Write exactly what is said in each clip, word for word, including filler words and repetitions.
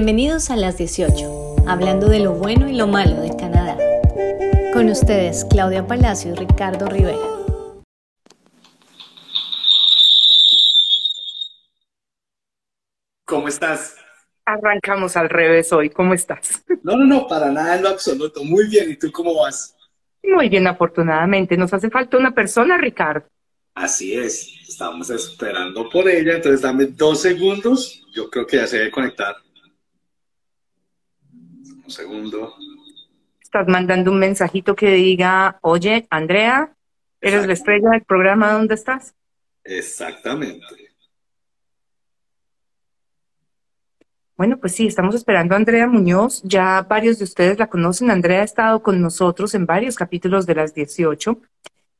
Bienvenidos a Las dieciocho, hablando de lo bueno y lo malo de Canadá. Con ustedes, Claudia Palacios y Ricardo Rivera. ¿Cómo estás? Arrancamos al revés hoy, ¿cómo estás? No, no, no, para nada en lo absoluto. Muy bien, ¿y tú cómo vas? Muy bien, afortunadamente. Nos hace falta una persona, Ricardo. Así es, estamos esperando por ella, entonces dame dos segundos. Yo creo que ya se debe conectar. Un segundo. Estás mandando un mensajito que diga, oye, Andrea, eres la estrella del programa, ¿dónde estás? Exactamente. Bueno, pues sí, estamos esperando a Andrea Muñoz. Ya varios de ustedes la conocen. Andrea ha estado con nosotros en varios capítulos de Las dieciocho.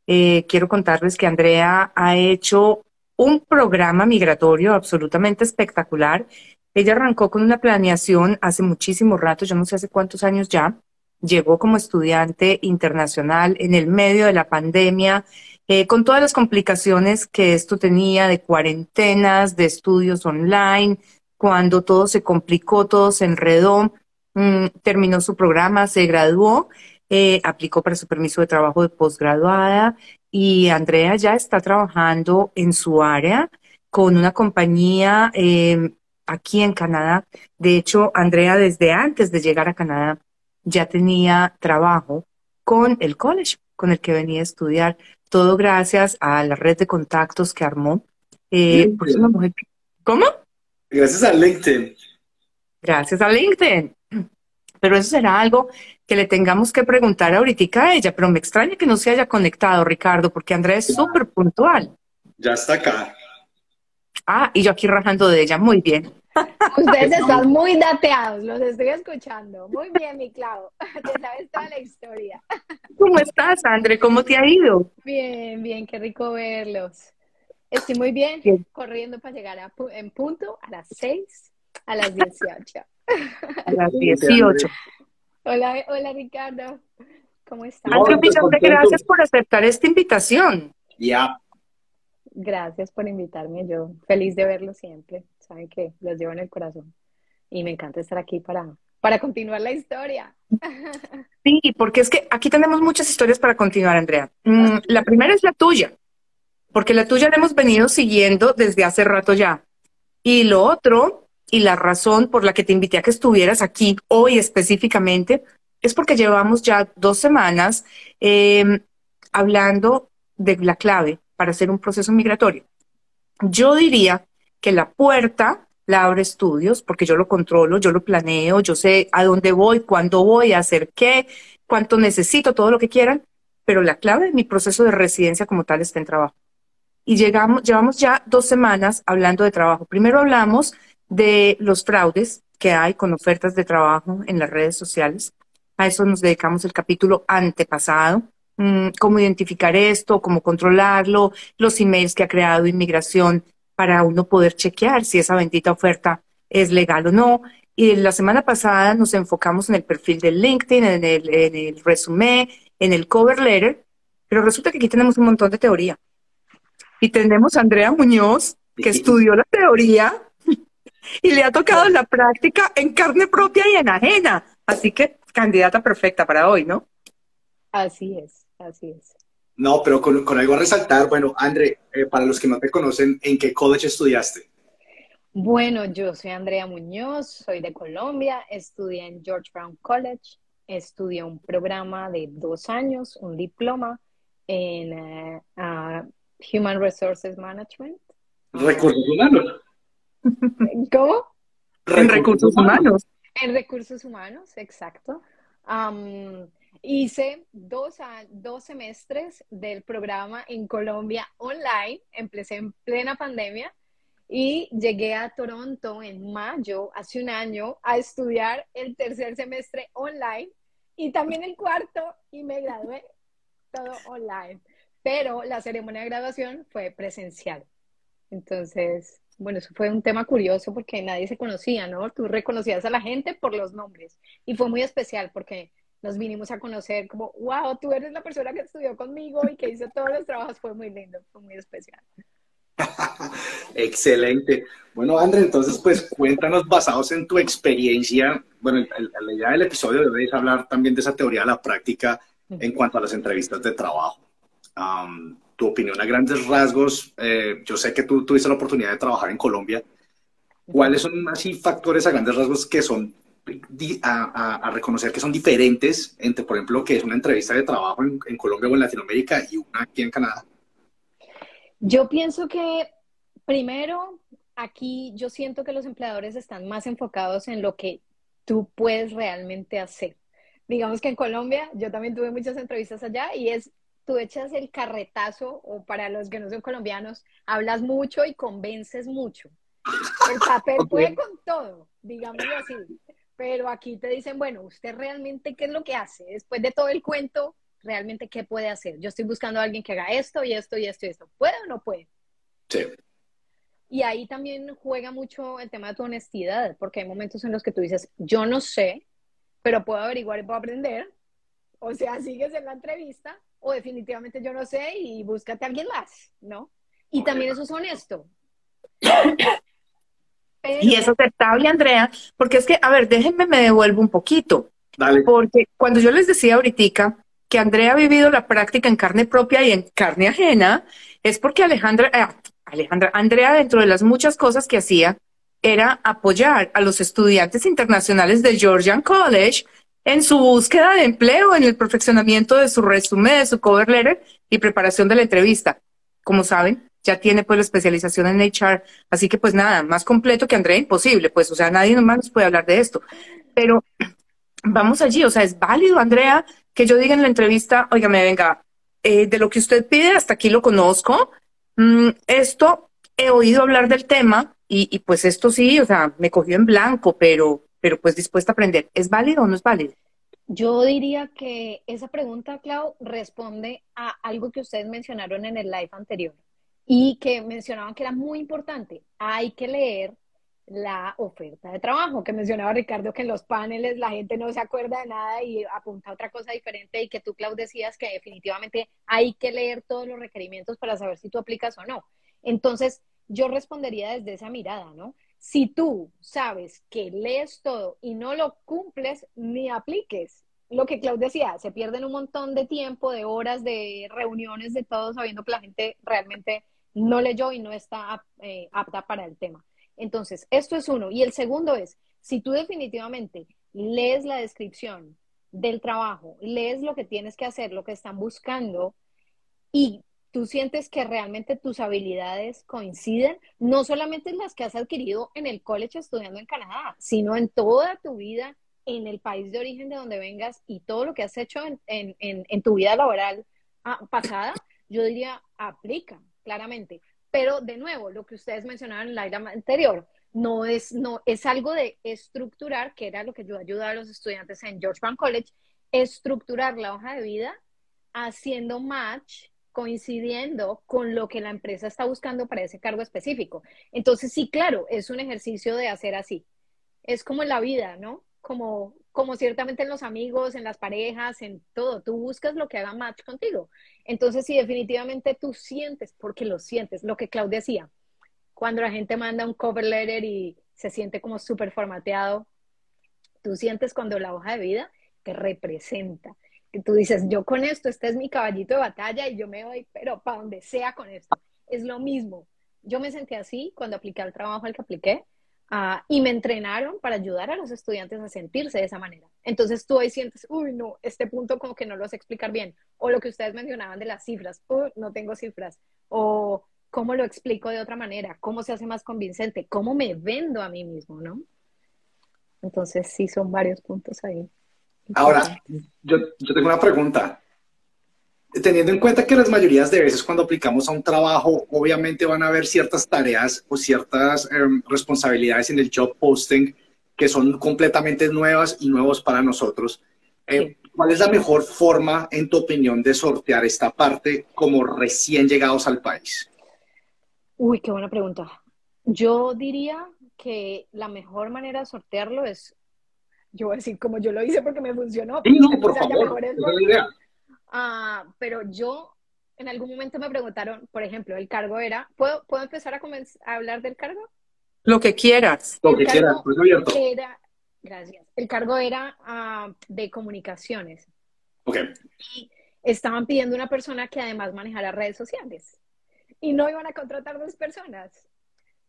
Eh, quiero contarles que Andrea ha hecho un programa migratorio absolutamente espectacular. Ella arrancó con una planeación hace muchísimo rato, yo no sé hace cuántos años ya. Llegó como estudiante internacional en el medio de la pandemia, eh, con todas las complicaciones que esto tenía de cuarentenas, de estudios online, cuando todo se complicó, todo se enredó, mmm, terminó su programa, se graduó. Eh, aplicó para su permiso de trabajo de posgraduada y Andrea ya está trabajando en su área con una compañía eh, aquí en Canadá. De hecho, Andrea desde antes de llegar a Canadá ya tenía trabajo con el college con el que venía a estudiar. Todo gracias a la red de contactos que armó. Eh, por una mujer que... ¿Cómo? Gracias a LinkedIn. Gracias a LinkedIn. Pero eso será algo que le tengamos que preguntar ahorita a ella, pero me extraña que no se haya conectado, Ricardo, porque Andrea es súper puntual. Ya está acá. Ah, y yo aquí rajando de ella, muy bien. Ustedes están muy dateados, los estoy escuchando. Muy bien, mi Clau, te sabes toda la historia. ¿Cómo estás, André? ¿Cómo te ha ido? Bien, bien, qué rico verlos. Estoy muy bien, bien. Corriendo para llegar a, en punto a las seis, a las dieciocho. A las dieciocho. Hola, hola Ricardo, ¿cómo estás? No, Andrea, gracias por aceptar esta invitación. Ya. Yeah. Gracias por invitarme, yo feliz de verlo siempre, saben que los llevo en el corazón y me encanta estar aquí para, para continuar la historia. Sí, porque es que aquí tenemos muchas historias para continuar, Andrea. Mm, la primera es la tuya, porque la tuya la hemos venido siguiendo desde hace rato ya, y lo otro... Y la razón por la que te invité a que estuvieras aquí hoy específicamente es porque llevamos ya dos semanas eh, hablando de la clave para hacer un proceso migratorio. Yo diría que la puerta la abres tú, Dios, porque yo lo controlo, yo lo planeo, yo sé a dónde voy, cuándo voy, a hacer qué, cuánto necesito, todo lo que quieran, pero la clave de mi proceso de residencia como tal está en trabajo. Y llegamos, llevamos ya dos semanas hablando de trabajo. Primero hablamos de los fraudes que hay con ofertas de trabajo en las redes sociales. A eso nos dedicamos el capítulo antepasado, mmm, cómo identificar esto, cómo controlarlo, los emails que ha creado inmigración para uno poder chequear si esa bendita oferta es legal o no. Y la semana pasada nos enfocamos en el perfil de LinkedIn, en el, en el resumen, en el cover letter, pero resulta que aquí tenemos un montón de teoría. Y tenemos a Andrea Muñoz, que estudió la teoría... Y le ha tocado la práctica en carne propia y en ajena. Así que candidata perfecta para hoy, ¿no? Así es, así es. No, pero con, con algo a resaltar. Bueno, André, eh, para los que no te conocen, ¿en qué college estudiaste? Bueno, yo soy Andrea Muñoz, soy de Colombia, estudié en George Brown College, estudié un programa de dos años, un diploma en uh, uh, Human Resources Management. Recursos humanos. ¿Cómo? Recursos en recursos humanos. humanos. En recursos humanos, exacto. Um, hice dos, a, dos semestres del programa en Colombia online, empecé en plena pandemia y llegué a Toronto en mayo, hace un año, a estudiar el tercer semestre online y también el cuarto y me gradué todo online. Pero la ceremonia de graduación fue presencial. Entonces... Bueno, eso fue un tema curioso porque nadie se conocía, ¿no? Tú reconocías a la gente por los nombres. Y fue muy especial porque nos vinimos a conocer como, wow, tú eres la persona que estudió conmigo y que hizo todos los trabajos. Fue muy lindo, fue muy especial. Excelente. Bueno, Andrea, entonces, pues, cuéntanos, basados en tu experiencia, bueno, la idea del episodio de hoy es hablar también de esa teoría a la práctica en cuanto a las entrevistas de trabajo. Um, tu opinión a grandes rasgos, eh, yo sé que tú tuviste la oportunidad de trabajar en Colombia. ¿Cuáles son, así, factores a grandes rasgos que son a, a, a reconocer que son diferentes entre, por ejemplo, que es una entrevista de trabajo en, en Colombia o en Latinoamérica y una aquí en Canadá? Yo pienso que, primero, aquí yo siento que los empleadores están más enfocados en lo que tú puedes realmente hacer. Digamos que en Colombia, yo también tuve muchas entrevistas allá y es, tú echas el carretazo, o para los que no son colombianos, hablas mucho y convences mucho. El papel okay. puede con todo, digámoslo así. Pero aquí te dicen, bueno, ¿usted realmente qué es lo que hace? Después de todo el cuento, ¿realmente qué puede hacer? Yo estoy buscando a alguien que haga esto y esto y esto y esto. ¿Puede o no puede? Sí. Y ahí también juega mucho el tema de tu honestidad, porque hay momentos en los que tú dices, yo no sé, pero puedo averiguar y puedo aprender. O sea, sigues en la entrevista, o definitivamente yo no sé y búscate a alguien más, ¿no? Y también eso es honesto. Pero... Y es aceptable, Andrea, porque es que, a ver, déjenme me devuelvo un poquito. Dale. Porque cuando yo les decía ahorita que Andrea ha vivido la práctica en carne propia y en carne ajena, es porque Alejandra, eh, Alejandra, Andrea, dentro de las muchas cosas que hacía, era apoyar a los estudiantes internacionales de Georgian College en su búsqueda de empleo, en el perfeccionamiento de su resumen, de su cover letter y preparación de la entrevista. Como saben, ya tiene pues la especialización en H R, así que pues nada, más completo que Andrea imposible, pues, o sea, nadie nomás nos puede hablar de esto, pero vamos allí, o sea, es válido, Andrea, que yo diga en la entrevista, óigame, venga, eh, de lo que usted pide hasta aquí lo conozco, mm, esto he oído hablar del tema, y, y pues esto sí, o sea, me cogió en blanco, pero, pero pues dispuesta a aprender, ¿es válido o no es válido? Yo diría que esa pregunta, Clau, responde a algo que ustedes mencionaron en el live anterior, y que mencionaban que era muy importante, hay que leer la oferta de trabajo, que mencionaba Ricardo que en los paneles la gente no se acuerda de nada y apunta a otra cosa diferente, y que tú, Clau, decías que definitivamente hay que leer todos los requerimientos para saber si tú aplicas o no. Entonces, yo respondería desde esa mirada, ¿no? Si tú sabes que lees todo y no lo cumples ni apliques, lo que Clau decía, se pierden un montón de tiempo, de horas, de reuniones, de todo, sabiendo que la gente realmente... no leyó y no está eh, apta para el tema. Entonces, esto es uno. Y el segundo es, si tú definitivamente lees la descripción del trabajo, lees lo que tienes que hacer, lo que están buscando, y tú sientes que realmente tus habilidades coinciden, no solamente las que has adquirido en el college estudiando en Canadá, sino en toda tu vida, en el país de origen de donde vengas, y todo lo que has hecho en, en, en, en tu vida laboral ah, pasada, yo diría, aplica. Claramente, pero de nuevo, lo que ustedes mencionaban en la era anterior, no es, no, es algo de estructurar, que era lo que yo ayudaba a los estudiantes en George Brown College, estructurar la hoja de vida haciendo match, coincidiendo con lo que la empresa está buscando para ese cargo específico. Entonces, sí, claro, es un ejercicio de hacer así. Es como en la vida, ¿no? Como, como ciertamente en los amigos, en las parejas, en todo. Tú buscas lo que haga match contigo. Entonces, si definitivamente tú sientes, porque lo sientes, lo que Claudia decía, cuando la gente manda un cover letter y se siente como súper formateado, tú sientes cuando la hoja de vida te representa. Y tú dices, yo con esto, este es mi caballito de batalla y yo me voy, pero para donde sea con esto. Es lo mismo. Yo me sentí así cuando apliqué al trabajo al que apliqué. Uh, y me entrenaron para ayudar a los estudiantes a sentirse de esa manera. Entonces tú ahí sientes, uy, no, este punto como que no lo sé explicar bien. O lo que ustedes mencionaban de las cifras, uy, no tengo cifras. O cómo lo explico de otra manera, cómo se hace más convincente, cómo me vendo a mí mismo, ¿no? Entonces sí, son varios puntos ahí. Ahora, yo, yo tengo una pregunta. Teniendo en cuenta que las mayorías de veces cuando aplicamos a un trabajo, obviamente van a haber ciertas tareas o ciertas eh, responsabilidades en el job posting que son completamente nuevas y nuevos para nosotros. Eh, sí. ¿Cuál es la mejor forma, en tu opinión, de sortear esta parte como recién llegados al país? Uy, qué buena pregunta. Yo diría que la mejor manera de sortearlo es, yo voy a decir como yo lo hice porque me funcionó. Sí, no, por favor, esa es la idea. Ah, pero yo en algún momento me preguntaron, por ejemplo, el cargo era, ¿puedo, ¿puedo empezar a, a hablar del cargo? Lo que quieras. Lo que quieras, pues abierto. Era, gracias. El cargo era uh, de comunicaciones. Ok. Y estaban pidiendo una persona que además manejara redes sociales. Y no iban a contratar dos personas.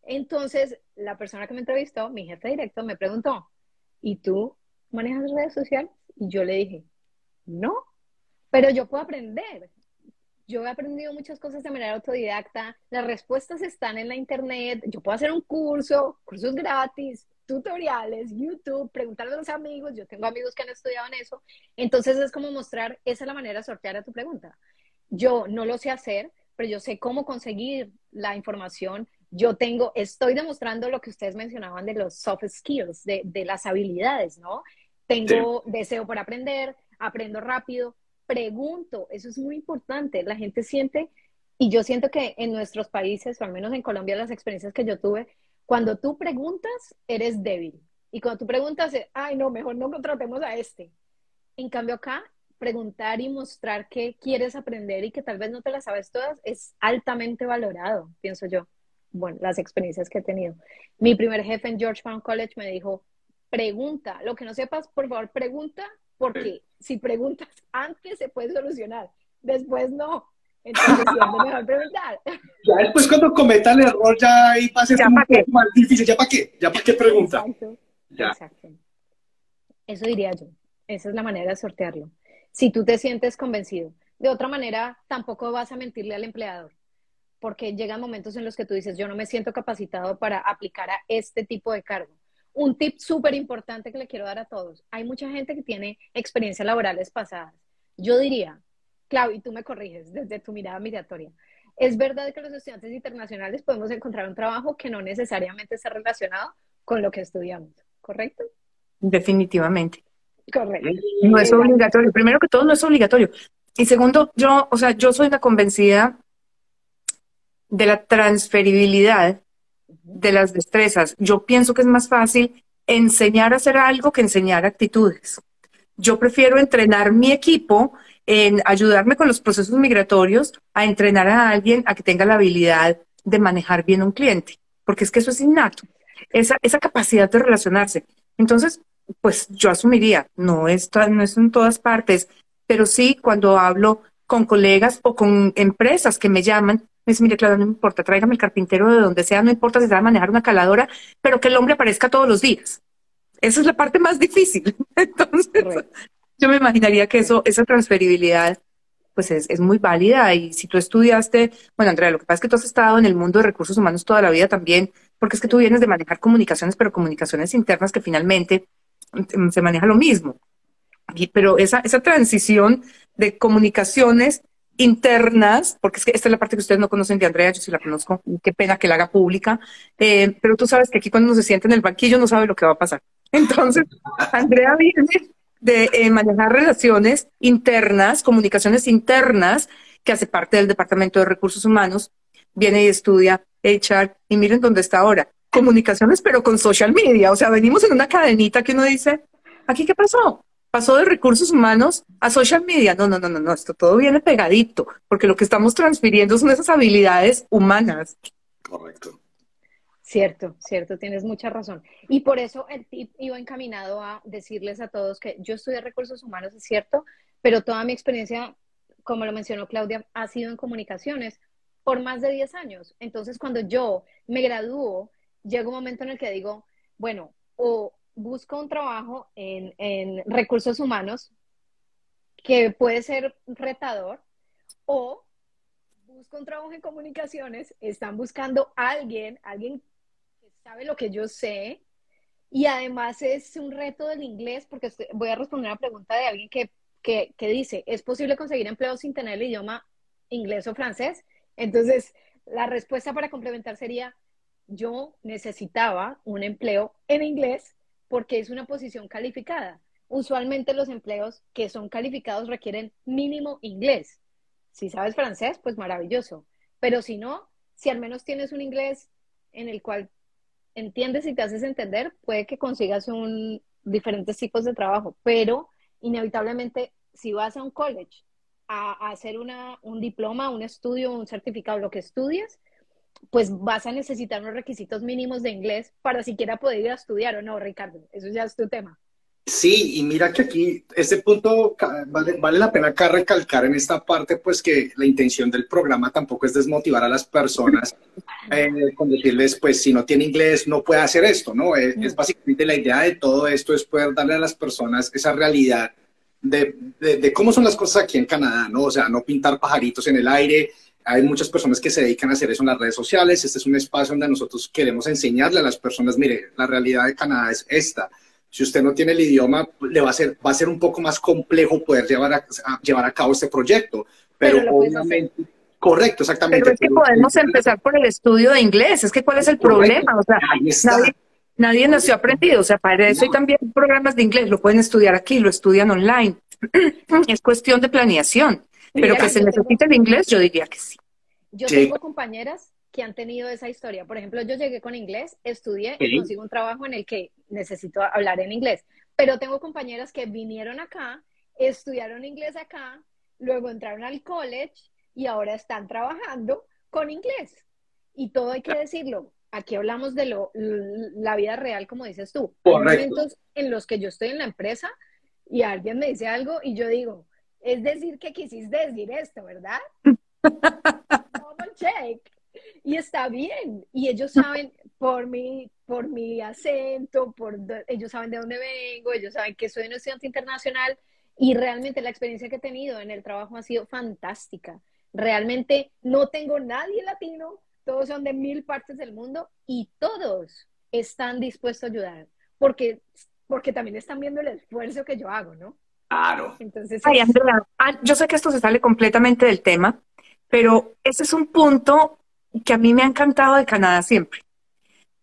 Entonces, la persona que me entrevistó, mi jefe directo, me preguntó, ¿y tú manejas redes sociales? Y yo le dije, no, pero yo puedo aprender. Yo he aprendido muchas cosas de manera autodidacta. Las respuestas están en la internet. Yo puedo hacer un curso, cursos gratis, tutoriales, YouTube, preguntarle a los amigos. Yo tengo amigos que han estudiado en eso. Entonces, es como mostrar, esa es la manera de sortear a tu pregunta. Yo no lo sé hacer, pero yo sé cómo conseguir la información. Yo tengo, estoy demostrando lo que ustedes mencionaban de los soft skills, de, de las habilidades, ¿no? Tengo sí. deseo por aprender, aprendo rápido, pregunto. Eso es muy importante. La gente siente, y yo siento que en nuestros países, o al menos en Colombia, las experiencias que yo tuve, cuando tú preguntas, eres débil. Y cuando tú preguntas, ay, no, mejor no contratemos a este. En cambio acá, preguntar y mostrar que quieres aprender y que tal vez no te las sabes todas, es altamente valorado, pienso yo. Bueno, las experiencias que he tenido. Mi primer jefe en George Brown College me dijo, pregunta, lo que no sepas, por favor, pregunta, porque si preguntas antes se puede solucionar, después no. Entonces, siempre mejor preguntar. Ya después cuando cometas el error ya ahí va a ser un poco más difícil, ¿ya para qué? ¿Ya para qué pregunta? Exacto, ya. Exacto. Eso diría yo, esa es la manera de sortearlo. Si tú te sientes convencido. De otra manera, tampoco vas a mentirle al empleador, porque llegan momentos en los que tú dices, yo no me siento capacitado para aplicar a este tipo de cargo. Un tip súper importante que le quiero dar a todos. Hay mucha gente que tiene experiencias laborales pasadas. Yo diría, Clau, y tú me corriges desde tu mirada migratoria, es verdad que los estudiantes internacionales podemos encontrar un trabajo que no necesariamente está relacionado con lo que estudiamos, ¿correcto? Definitivamente. Correcto. No es obligatorio. Primero que todo, no es obligatorio. Y segundo, yo, o sea, yo soy la convencida de la transferibilidad de las destrezas. Yo pienso que es más fácil enseñar a hacer algo que enseñar actitudes. Yo prefiero entrenar mi equipo en ayudarme con los procesos migratorios a entrenar a alguien a que tenga la habilidad de manejar bien a un cliente, porque es que eso es innato, esa, esa capacidad de relacionarse. Entonces, pues yo asumiría, no es, no es en todas partes, pero sí cuando hablo con colegas o con empresas que me llaman, me dice, mire, Claudia, no me importa, tráigame el carpintero de donde sea, no importa si sabe manejar una caladora, pero que el hombre aparezca todos los días. Esa es la parte más difícil. Entonces, Correcto. yo me imaginaría que eso, esa transferibilidad pues es, es muy válida. Y si tú estudiaste, bueno, Andrea, lo que pasa es que tú has estado en el mundo de recursos humanos toda la vida también, porque es que tú vienes de manejar comunicaciones, pero comunicaciones internas que finalmente se maneja lo mismo. Y, pero esa, esa transición de comunicaciones internas, porque es que esta es la parte que ustedes no conocen de Andrea, yo sí la conozco, qué pena que la haga pública, eh, pero tú sabes que aquí cuando uno se sienta en el banquillo no sabe lo que va a pasar. Entonces, Andrea viene de eh, manejar relaciones internas, comunicaciones internas, que hace parte del Departamento de Recursos Humanos, viene y estudia H R, y miren dónde está ahora, comunicaciones pero con social media, o sea, venimos en una cadenita que uno dice, ¿aquí qué pasó? Pasó de recursos humanos a social media. No, no, no, no, no, esto todo viene pegadito, porque lo que estamos transfiriendo son esas habilidades humanas. Correcto. Cierto, cierto, tienes mucha razón. Y por eso el tip iba encaminado a decirles a todos que yo estudié recursos humanos, es cierto, pero toda mi experiencia, como lo mencionó Claudia, ha sido en comunicaciones por más de diez años. Entonces, cuando yo me gradúo, llega un momento en el que digo, bueno, o busco un trabajo en, en recursos humanos que puede ser retador, o busco un trabajo en comunicaciones, están buscando a alguien, alguien que sabe lo que yo sé, y además es un reto del inglés, porque estoy, voy a responder a la pregunta de alguien que, que, que dice, ¿es posible conseguir empleo sin tener el idioma inglés o francés? Entonces, la respuesta para complementar sería, yo necesitaba un empleo en inglés, porque es una posición calificada. Usualmente los empleos que son calificados requieren mínimo inglés. Si sabes francés, pues maravilloso. Pero si no, si al menos tienes un inglés en el cual entiendes y te haces entender, puede que consigas un, diferentes tipos de trabajo. Pero inevitablemente, si vas a un college a, a hacer una, un diploma, un estudio, un certificado, lo que estudies, pues vas a necesitar unos requisitos mínimos de inglés para siquiera poder ir a estudiar, ¿o no, Ricardo? Eso ya es tu tema. Sí, y mira que aquí, este punto vale, vale la pena acá recalcar en esta parte, pues que la intención del programa tampoco es desmotivar a las personas eh, con decirles, pues si no tiene inglés no puede hacer esto, ¿no? Es, es básicamente la idea de todo esto es poder darle a las personas esa realidad de, de, de cómo son las cosas aquí en Canadá, ¿no? O sea, no pintar pajaritos en el aire. Hay muchas personas que se dedican a hacer eso en las redes sociales. Este es un espacio donde nosotros queremos enseñarle a las personas, mire, la realidad de Canadá es esta. Si usted no tiene el idioma, le va a ser, va a ser un poco más complejo poder llevar a, a, llevar a cabo este proyecto. Pero, pero obviamente, correcto, exactamente. Pero es que podemos empezar por el estudio de inglés. Es que ¿cuál es el correcto. problema? O sea, nadie, nadie nació aprendido. O sea, para eso hay también programas de inglés. Lo pueden estudiar aquí, lo estudian online. Es cuestión de planeación. Pero que se necesita el inglés, yo diría que sí. Yo sí. tengo compañeras que han tenido esa historia. Por ejemplo, yo llegué con inglés, estudié sí. y consigo un trabajo en el que necesito hablar en inglés. Pero tengo compañeras que vinieron acá, estudiaron inglés acá, luego entraron al college y ahora están trabajando con inglés. Y todo hay que decirlo. Aquí hablamos de lo, la vida real, como dices tú. Correcto. Hay momentos en los que yo estoy en la empresa y alguien me dice algo y yo digo, es decir que quisiste decir esto, ¿verdad? Double check. Y está bien. Y ellos saben por mi, por mi acento, por do, ellos saben de dónde vengo, ellos saben que soy un estudiante internacional y realmente la experiencia que he tenido en el trabajo ha sido fantástica. Realmente no tengo nadie latino, todos son de mil partes del mundo y todos están dispuestos a ayudar porque, porque también están viendo el esfuerzo que yo hago, ¿no? Claro. Entonces, ay, Andrea, yo sé que esto se sale completamente del tema, pero ese es un punto que a mí me ha encantado de Canadá siempre.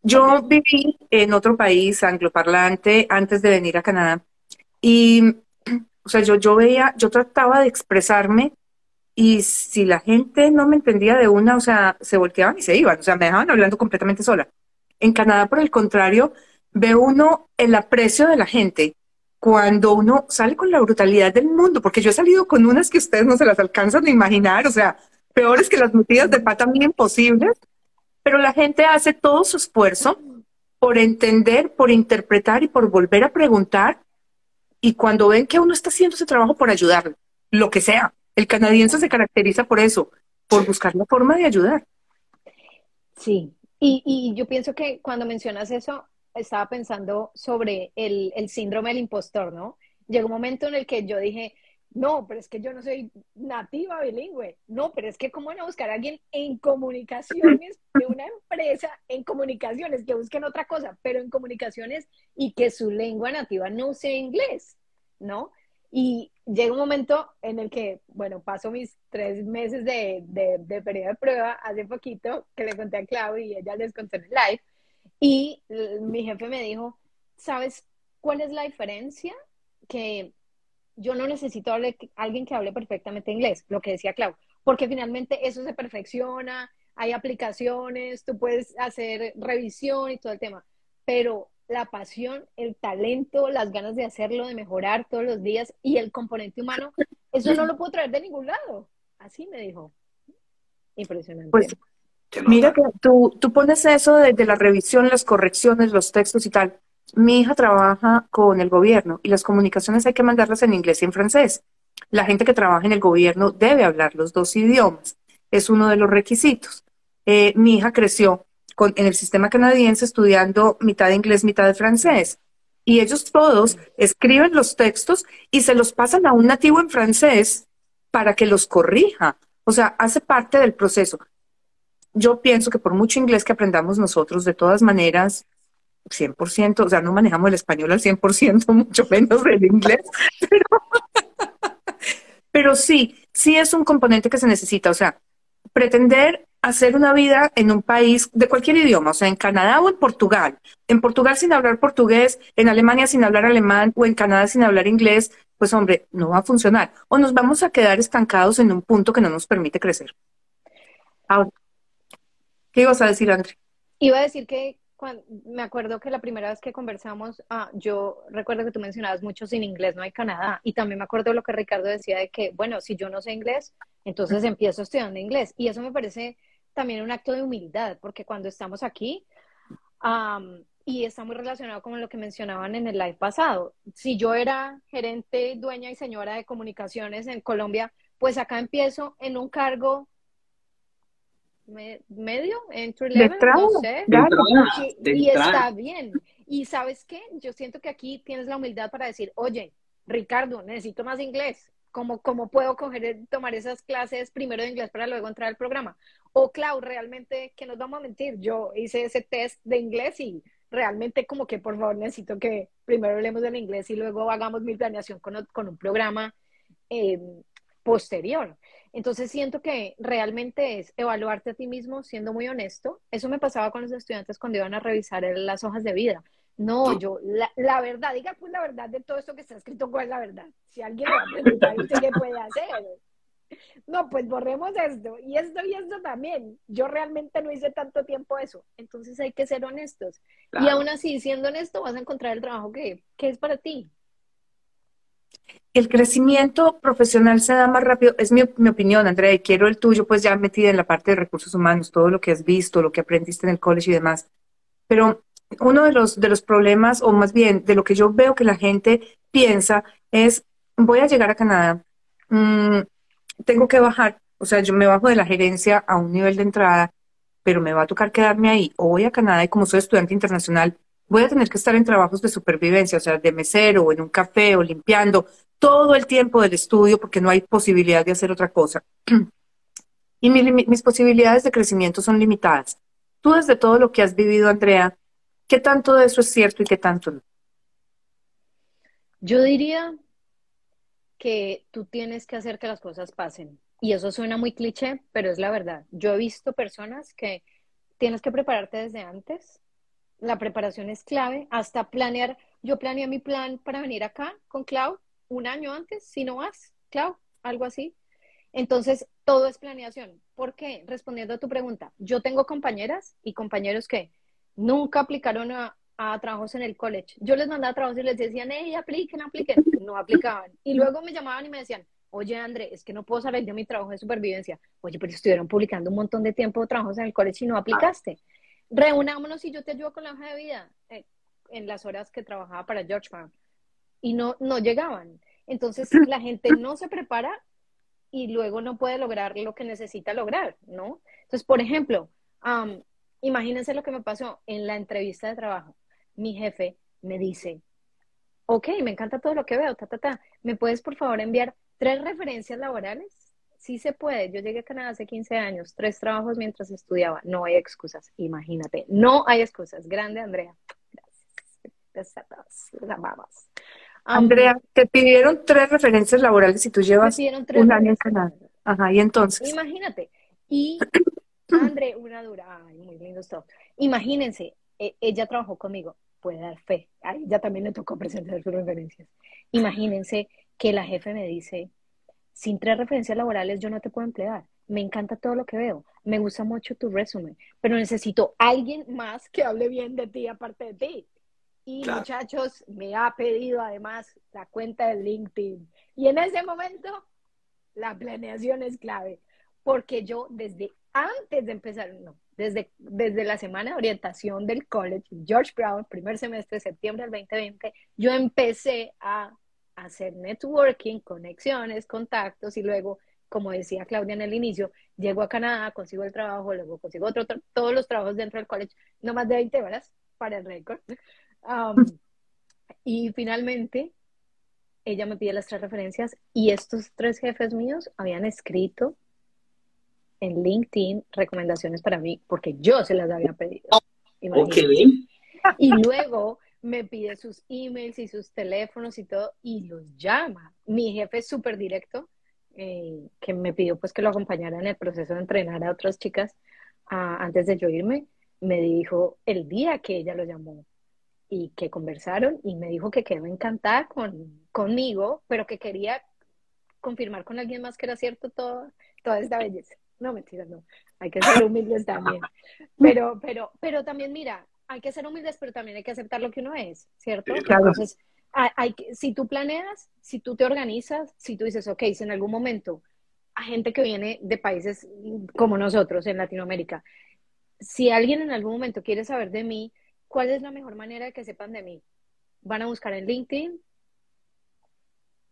Yo viví en otro país angloparlante antes de venir a Canadá y, o sea, yo, yo veía, yo trataba de expresarme y si la gente no me entendía de una, o sea, se volteaban y se iban, o sea, me dejaban hablando completamente sola. En Canadá, por el contrario, ve uno el aprecio de la gente cuando uno sale con la brutalidad del mundo, porque yo he salido con unas que ustedes no se las alcanzan a imaginar, o sea, peores que las metidas de pata bien imposibles, pero la gente hace todo su esfuerzo por entender, por interpretar y por volver a preguntar, y cuando ven que uno está haciendo ese trabajo por ayudarle, lo que sea, el canadiense se caracteriza por eso, por buscar la forma de ayudar. Sí, y, y yo pienso que cuando mencionas eso, estaba pensando sobre el, el síndrome del impostor, ¿no? Llegó un momento en el que yo dije, no, pero es que yo no soy nativa bilingüe. No, pero es que ¿cómo van a buscar a alguien en comunicaciones de una empresa en comunicaciones? Que busquen otra cosa, pero en comunicaciones y que su lengua nativa no sea inglés, ¿no? Y llega un momento en el que, bueno, paso mis tres meses de, de, de periodo de prueba hace poquito que le conté a Clau y ella les contó en el live. Y mi jefe me dijo, ¿sabes cuál es la diferencia? Que yo no necesito a alguien que hable perfectamente inglés, lo que decía Clau, porque finalmente eso se perfecciona, hay aplicaciones, tú puedes hacer revisión y todo el tema, pero la pasión, el talento, las ganas de hacerlo, de mejorar todos los días y el componente humano, eso no lo puedo traer de ningún lado. Así me dijo. Impresionante. Pues, mira que tú, tú pones eso de, de la revisión, las correcciones, los textos y tal. Mi hija trabaja con el gobierno y las comunicaciones hay que mandarlas en inglés y en francés. La gente que trabaja en el gobierno debe hablar los dos idiomas. Es uno de los requisitos. Eh, mi hija creció con, en el sistema canadiense estudiando mitad de inglés, mitad de francés. Y ellos todos escriben los textos y se los pasan a un nativo en francés para que los corrija. O sea, hace parte del proceso. Yo pienso que por mucho inglés que aprendamos nosotros, de todas maneras, cien por ciento, o sea, no manejamos el español al cien por ciento, mucho menos el inglés, pero, pero sí, sí es un componente que se necesita. O sea, pretender hacer una vida en un país de cualquier idioma, o sea, en Canadá o en Portugal, en Portugal sin hablar portugués, en Alemania sin hablar alemán o en Canadá sin hablar inglés, pues hombre, no va a funcionar. O nos vamos a quedar estancados en un punto que no nos permite crecer. Ahora, ¿qué ibas a decir, Andrea? Iba a decir que Cuando, me acuerdo que la primera vez que conversamos, ah, yo recuerdo que tú mencionabas mucho sin inglés no hay Canadá, y también me acuerdo lo que Ricardo decía de que, bueno, si yo no sé inglés, entonces empiezo estudiando inglés, y eso me parece también un acto de humildad, porque cuando estamos aquí, um, y está muy relacionado con lo que mencionaban en el live pasado, si yo era gerente, dueña y señora de comunicaciones en Colombia, pues acá empiezo en un cargo Me, medio, entry level, no sé, y, y está bien. Y ¿sabes qué? Yo siento que aquí tienes la humildad para decir, oye, Ricardo, necesito más inglés. ¿Cómo, cómo puedo coger, tomar esas clases primero de inglés para luego entrar al programa? O Clau, realmente, que nos vamos a mentir, yo hice ese test de inglés y realmente como que, por favor, necesito que primero hablemos del inglés y luego hagamos mi planeación con, con un programa eh, posterior. Entonces siento que realmente es evaluarte a ti mismo siendo muy honesto. Eso me pasaba con los estudiantes cuando iban a revisar el, las hojas de vida. No, yo, la, la verdad, diga pues la verdad de todo esto que está escrito, ¿cuál es la verdad? Si alguien va a preguntar, ¿usted qué puede hacer? No, pues borremos esto, y esto y esto también. Yo realmente no hice tanto tiempo eso. Entonces hay que ser honestos. Claro. Y aún así, siendo honesto, vas a encontrar el trabajo que, que es para ti. El crecimiento profesional se da más rápido, es mi, mi opinión, Andrea, y quiero el tuyo, pues ya metida en la parte de recursos humanos, todo lo que has visto, lo que aprendiste en el college y demás. Pero uno de los, de los problemas, o más bien de lo que yo veo que la gente piensa es, voy a llegar a Canadá, mmm, tengo que bajar, o sea, yo me bajo de la gerencia a un nivel de entrada, pero me va a tocar quedarme ahí, o voy a Canadá y como soy estudiante internacional, voy a tener que estar en trabajos de supervivencia, o sea, de mesero, o en un café, o limpiando, todo el tiempo del estudio, porque no hay posibilidad de hacer otra cosa. Y mi, mis posibilidades de crecimiento son limitadas. Tú, desde todo lo que has vivido, Andrea, ¿qué tanto de eso es cierto y qué tanto no? Yo diría que tú tienes que hacer que las cosas pasen. Y eso suena muy cliché, pero es la verdad. Yo he visto personas que tienes que prepararte desde antes. La preparación es clave, hasta planear. Yo planeé mi plan para venir acá con Clau un año antes, si no vas, Clau, algo así. Entonces, todo es planeación. ¿Por qué? Respondiendo a tu pregunta, yo tengo compañeras y compañeros que nunca aplicaron a, a trabajos en el college. Yo les mandaba trabajos y les decían, hey, apliquen, apliquen. No aplicaban. Y luego me llamaban y me decían, oye, André, es que no puedo salir de mi trabajo de supervivencia. Oye, pero estuvieron publicando un montón de tiempo trabajos en el college y no aplicaste. Reunámonos y yo te ayudo con la hoja de vida eh, en las horas que trabajaba para George Brown, y no, no llegaban. Entonces la gente no se prepara y luego no puede lograr lo que necesita lograr, ¿no? Entonces, por ejemplo, um, imagínense lo que me pasó en la entrevista de trabajo. Mi jefe me dice, ok, me encanta todo lo que veo, ta, ta, ta. ¿Me puedes, por favor, enviar tres referencias laborales? Sí se puede. Yo llegué a Canadá hace quince años, tres trabajos mientras estudiaba. No hay excusas, imagínate. No hay excusas. Grande, Andrea. Gracias. Gracias a todos. Andrea, te pidieron tres referencias laborales y tú llevas un año en Canadá. Ajá, y entonces. Imagínate. Y, Andrea, una dura. Ay, muy lindo esto. Imagínense, eh, ella trabajó conmigo. Puede dar fe. A ella también le tocó presentar sus referencias. Imagínense que la jefe me dice, sin tres referencias laborales yo no te puedo emplear. Me encanta todo lo que veo. Me gusta mucho tu resumen. Pero necesito alguien más que hable bien de ti aparte de ti. Y claro, muchachos, me ha pedido además la cuenta de LinkedIn. Y en ese momento, la planeación es clave. Porque yo desde antes de empezar, no, desde, desde la semana de orientación del college, George Brown, primer semestre, septiembre del veinte veinte, yo empecé a hacer networking, conexiones, contactos, y luego, como decía Claudia en el inicio, llego a Canadá, consigo el trabajo, luego consigo otro, otro todos los trabajos dentro del college, no más de veinte horas para el récord. Um, y finalmente, ella me pide las tres referencias, y estos tres jefes míos habían escrito en LinkedIn recomendaciones para mí, porque yo se las había pedido. Okay. Y luego me pide sus emails y sus teléfonos y todo, y los llama. Mi jefe es súper directo, eh, que me pidió pues que lo acompañara en el proceso de entrenar a otras chicas uh, antes de yo irme, me dijo el día que ella lo llamó y que conversaron, y me dijo que quedó encantada con, conmigo, pero que quería confirmar con alguien más que era cierto todo, toda esta belleza. No, mentiras, no. Hay que ser humildes también. Pero, pero, pero también, mira, hay que ser humildes, pero también hay que aceptar lo que uno es, ¿cierto? Sí, claro. Entonces, hay, hay que, si tú planeas, si tú te organizas, si tú dices, ok, si en algún momento a gente que viene de países como nosotros en Latinoamérica, si alguien en algún momento quiere saber de mí, ¿cuál es la mejor manera de que sepan de mí? Van a buscar en LinkedIn.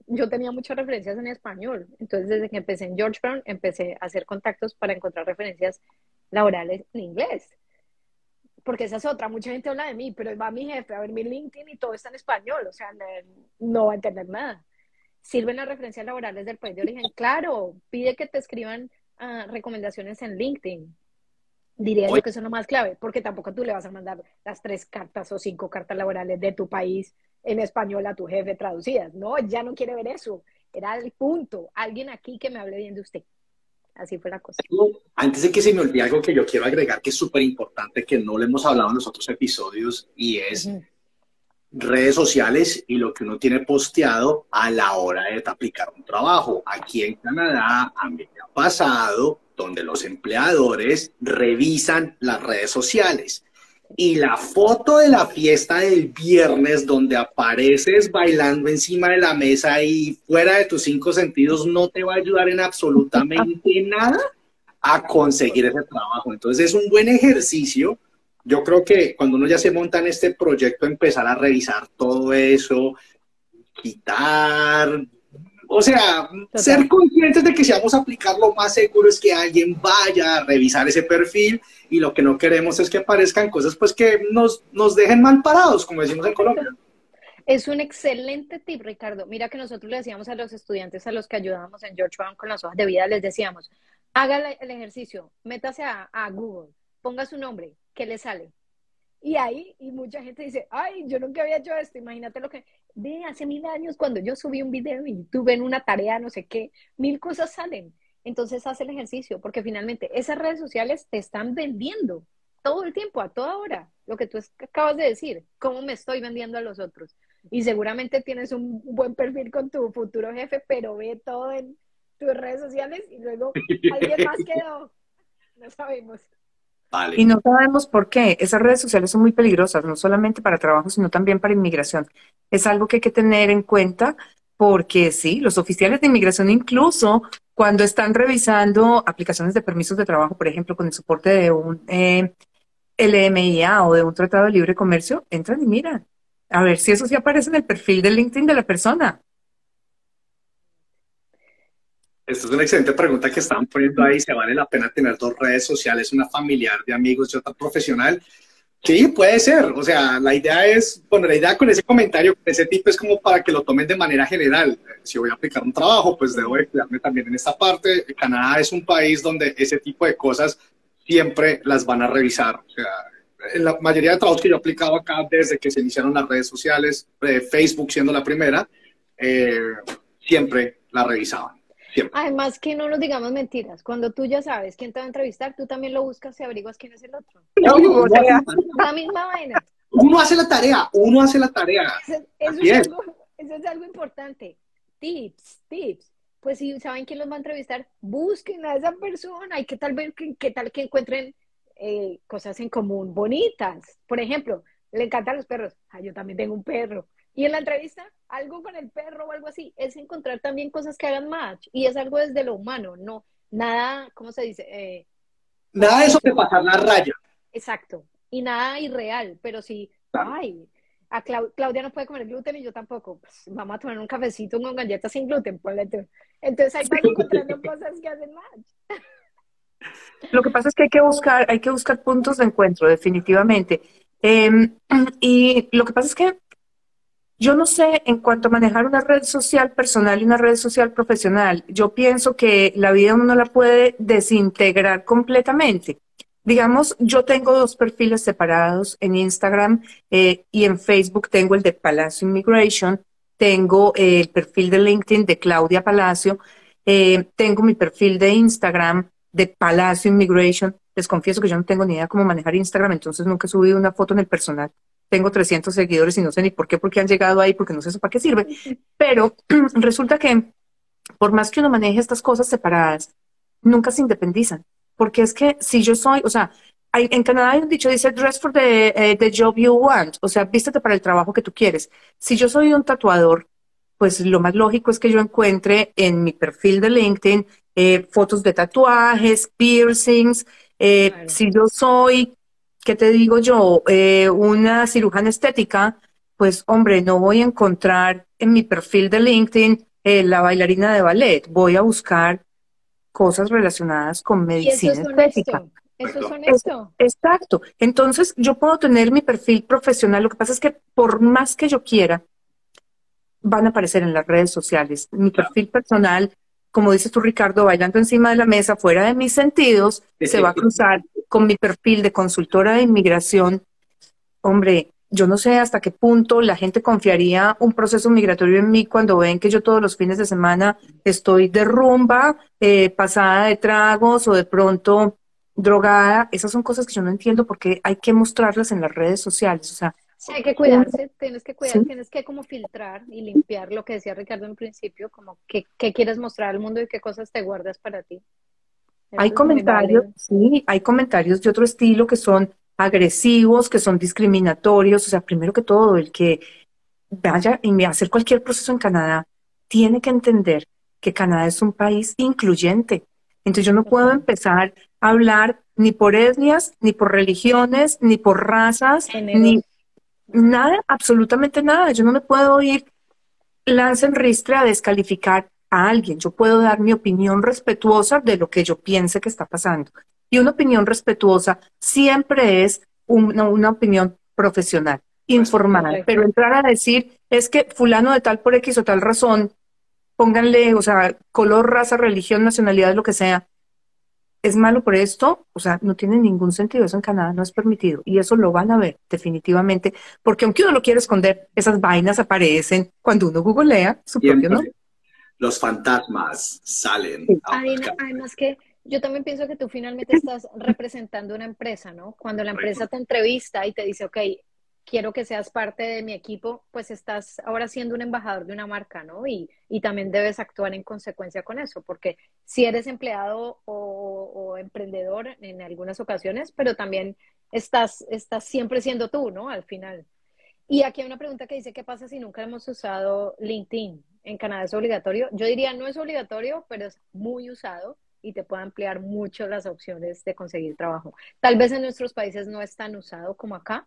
Yo tenía muchas referencias en español, entonces desde que empecé en George Brown, empecé a hacer contactos para encontrar referencias laborales en inglés. Porque esa es otra, mucha gente habla de mí, pero va mi jefe a ver mi LinkedIn y todo está en español, o sea, no va a entender nada. ¿Sirven las referencias laborales del país de origen? Claro, pide que te escriban uh, recomendaciones en LinkedIn. Diría yo que eso es lo más clave, porque tampoco tú le vas a mandar las tres cartas o cinco cartas laborales de tu país en español a tu jefe traducidas. No, ya no quiere ver eso. Era el punto. Alguien aquí que me hable bien de usted. Así fue la cosa. Antes de que se me olvide algo que yo quiero agregar, que es súper importante, que no le hemos hablado en los otros episodios, y es uh-huh. redes sociales y lo que uno tiene posteado a la hora de aplicar un trabajo. Aquí en Canadá, a mí me ha pasado, donde los empleadores revisan las redes sociales. Y la foto de la fiesta del viernes, donde apareces bailando encima de la mesa y fuera de tus cinco sentidos, no te va a ayudar en absolutamente nada a conseguir ese trabajo. Entonces es un buen ejercicio. Yo creo que cuando uno ya se monta en este proyecto, empezar a revisar todo eso, quitar... O sea, total. Ser conscientes de que si vamos a aplicar, lo más seguro es que alguien vaya a revisar ese perfil, y lo que no queremos es que aparezcan cosas pues que nos, nos dejen mal parados, como decimos en Colombia. Es un excelente tip, Ricardo. Mira que nosotros le decíamos a los estudiantes a los que ayudábamos en George Brown con las hojas de vida, les decíamos, haga el ejercicio, métase a, a Google, ponga su nombre, ¿qué le sale? Y ahí, y mucha gente dice, ay, yo nunca había hecho esto, imagínate lo que... De hace mil años, cuando yo subí un video en YouTube, en una tarea, no sé qué, mil cosas salen. Entonces, haz el ejercicio, porque finalmente esas redes sociales te están vendiendo todo el tiempo, a toda hora. Lo que tú acabas de decir, cómo me estoy vendiendo a los otros. Y seguramente tienes un buen perfil con tu futuro jefe, pero ve todo en tus redes sociales y luego alguien más quedó. No sabemos. Vale. Y no sabemos por qué. Esas redes sociales son muy peligrosas, no solamente para trabajo, sino también para inmigración. Es algo que hay que tener en cuenta porque sí, los oficiales de inmigración incluso cuando están revisando aplicaciones de permisos de trabajo, por ejemplo, con el soporte de un eh, L M I A o de un tratado de libre comercio, entran y miran. A ver si eso sí aparece en el perfil de LinkedIn de la persona. Esta es una excelente pregunta que están poniendo ahí. ¿Se vale la pena tener dos redes sociales, una familiar, de amigos y otra profesional? Sí, puede ser. O sea, la idea es, bueno, la idea con ese comentario, con ese tipo, es como para que lo tomen de manera general. Si voy a aplicar un trabajo, pues debo de cuidarme también en esta parte. Canadá es un país donde ese tipo de cosas siempre las van a revisar. O sea, en la mayoría de trabajos que yo he aplicado acá, desde que se iniciaron las redes sociales, eh, Facebook siendo la primera, eh, siempre la revisaban. Siempre. Además, que no nos digamos mentiras. Cuando tú ya sabes quién te va a entrevistar, tú también lo buscas y averiguas quién es el otro. No, no, la misma vaina. Uno hace la tarea, uno hace la tarea. Eso, eso, es, es. Algo, eso es algo importante. Tips, tips. Pues si saben quién los va a entrevistar, busquen a esa persona y qué tal, que, que, tal que encuentren eh, cosas en común bonitas. Por ejemplo, le encantan los perros. Ah, yo también tengo un perro. Y en la entrevista, algo con el perro o algo así, es encontrar también cosas que hagan match. Y es algo desde lo humano, no, nada, ¿cómo se dice? Eh, nada de eso de pasar la raya. Exacto. Y nada irreal, pero sí, claro. Ay, a Clau- Claudia no puede comer gluten y yo tampoco. Pues, vamos a tomar un cafecito con galletas sin gluten, ponle tú. Entonces ahí van encontrando cosas que hacen match. Lo que pasa es que hay que buscar, hay que buscar puntos de encuentro, definitivamente. Eh, y lo que pasa es que yo no sé en cuanto a manejar una red social personal y una red social profesional. Yo pienso que la vida uno no la puede desintegrar completamente. Digamos, yo tengo dos perfiles separados en Instagram eh, y en Facebook. Tengo el de Palacios Immigration, tengo eh, el perfil de LinkedIn de Claudia Palacio, eh, tengo mi perfil de Instagram de Palacios Immigration. Les confieso que yo no tengo ni idea cómo manejar Instagram, entonces nunca he subido una foto en el personal. Tengo trescientos seguidores y no sé ni por qué, porque han llegado ahí, porque no sé eso para qué sirve. Pero resulta que por más que uno maneje estas cosas separadas, nunca se independizan. Porque es que si yo soy, o sea, hay, en Canadá hay un dicho, dice, dress for the, eh, the job you want, o sea, vístete para el trabajo que tú quieres. Si yo soy un tatuador, pues lo más lógico es que yo encuentre en mi perfil de LinkedIn eh, fotos de tatuajes, piercings. Eh, claro. Si yo soy, ¿qué te digo yo? Eh, una cirujana estética, pues hombre, no voy a encontrar en mi perfil de LinkedIn eh, la bailarina de ballet. Voy a buscar cosas relacionadas con medicina ¿Y eso es estética. Honesto. Eso es honesto. Es, exacto. Entonces yo puedo tener mi perfil profesional. Lo que pasa es que por más que yo quiera, van a aparecer en las redes sociales. Mi perfil personal, como dices tú, Ricardo, bailando encima de la mesa, fuera de mis sentidos, se va a cruzar con mi perfil de consultora de inmigración. Hombre, yo no sé hasta qué punto la gente confiaría un proceso migratorio en mí cuando ven que yo todos los fines de semana estoy de rumba, eh, pasada de tragos o de pronto drogada. Esas son cosas que yo no entiendo porque hay que mostrarlas en las redes sociales. O sea, sí, hay que cuidarse, tienes que cuidar, sí. Tienes que como filtrar y limpiar lo que decía Ricardo en principio, como qué quieres mostrar al mundo y qué cosas te guardas para ti. Eso hay comentarios, sí, hay comentarios de otro estilo que son agresivos, que son discriminatorios. O sea, primero que todo, el que vaya y hacer cualquier proceso en Canadá tiene que entender que Canadá es un país incluyente. Entonces yo no puedo empezar a hablar ni por etnias, ni por religiones, ni por razas, géneros. Ni... Nada, absolutamente nada. Yo no me puedo ir lanza en ristre a descalificar a alguien. Yo puedo dar mi opinión respetuosa de lo que yo piense que está pasando. Y una opinión respetuosa siempre es un, no, una opinión profesional, informal. Pero entrar a decir, es que fulano de tal por X o tal razón, pónganle, o sea, color, raza, religión, nacionalidad, lo que sea, es malo por esto, o sea, no tiene ningún sentido, eso en Canadá no es permitido, y eso lo van a ver definitivamente, porque aunque uno lo quiera esconder, esas vainas aparecen cuando uno googlea su propio nombre. Los fantasmas salen. Sí. Adina, además que yo también pienso que tú finalmente estás representando una empresa, ¿no? Cuando la empresa te entrevista y te dice, ok, quiero que seas parte de mi equipo, pues estás ahora siendo un embajador de una marca, ¿no? Y, y también debes actuar en consecuencia con eso, porque si eres empleado o, o emprendedor en algunas ocasiones, pero también estás, estás siempre siendo tú, ¿no? Al final. Y aquí hay una pregunta que dice, ¿qué pasa si nunca hemos usado LinkedIn? ¿En Canadá es obligatorio? Yo diría, no es obligatorio, pero es muy usado y te puede ampliar mucho las opciones de conseguir trabajo. Tal vez en nuestros países no es tan usado como acá,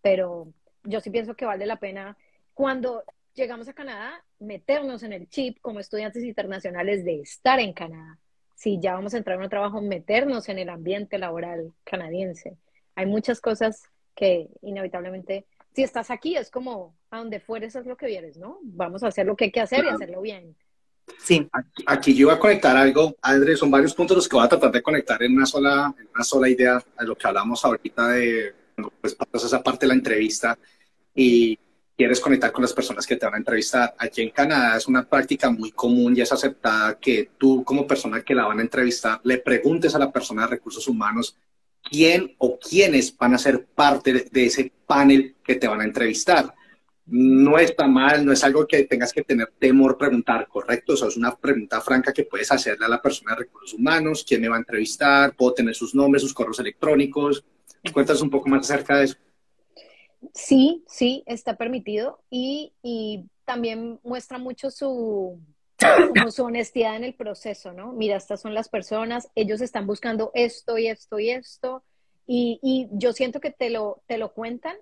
pero yo sí pienso que vale la pena, cuando llegamos a Canadá, meternos en el chip como estudiantes internacionales de estar en Canadá. Si ya vamos a entrar en un trabajo, meternos en el ambiente laboral canadiense. Hay muchas cosas que inevitablemente, si estás aquí, es como a donde fueres es lo que vieres, ¿no? Vamos a hacer lo que hay que hacer y hacerlo bien. Sí. Aquí, aquí yo voy a conectar algo, André, son varios puntos los que voy a tratar de conectar en una sola, en una sola idea a lo que hablamos ahorita de... Pues pasas esa parte de la entrevista y quieres conectar con las personas que te van a entrevistar. Aquí en Canadá es una práctica muy común y es aceptada que tú, como persona que la van a entrevistar, le preguntes a la persona de recursos humanos quién o quiénes van a ser parte de ese panel que te van a entrevistar. No está mal, no es algo que tengas que tener temor preguntar, ¿correcto? O sea, es una pregunta franca que puedes hacerle a la persona de recursos humanos, quién me va a entrevistar, puedo tener sus nombres, sus correos electrónicos. ¿Cuentas un poco más acerca de eso? Sí, sí, está permitido y, y también muestra mucho su, como su honestidad en el proceso, ¿no? Mira, estas son las personas, ellos están buscando esto y esto y esto y, y yo siento que te lo, te lo cuentan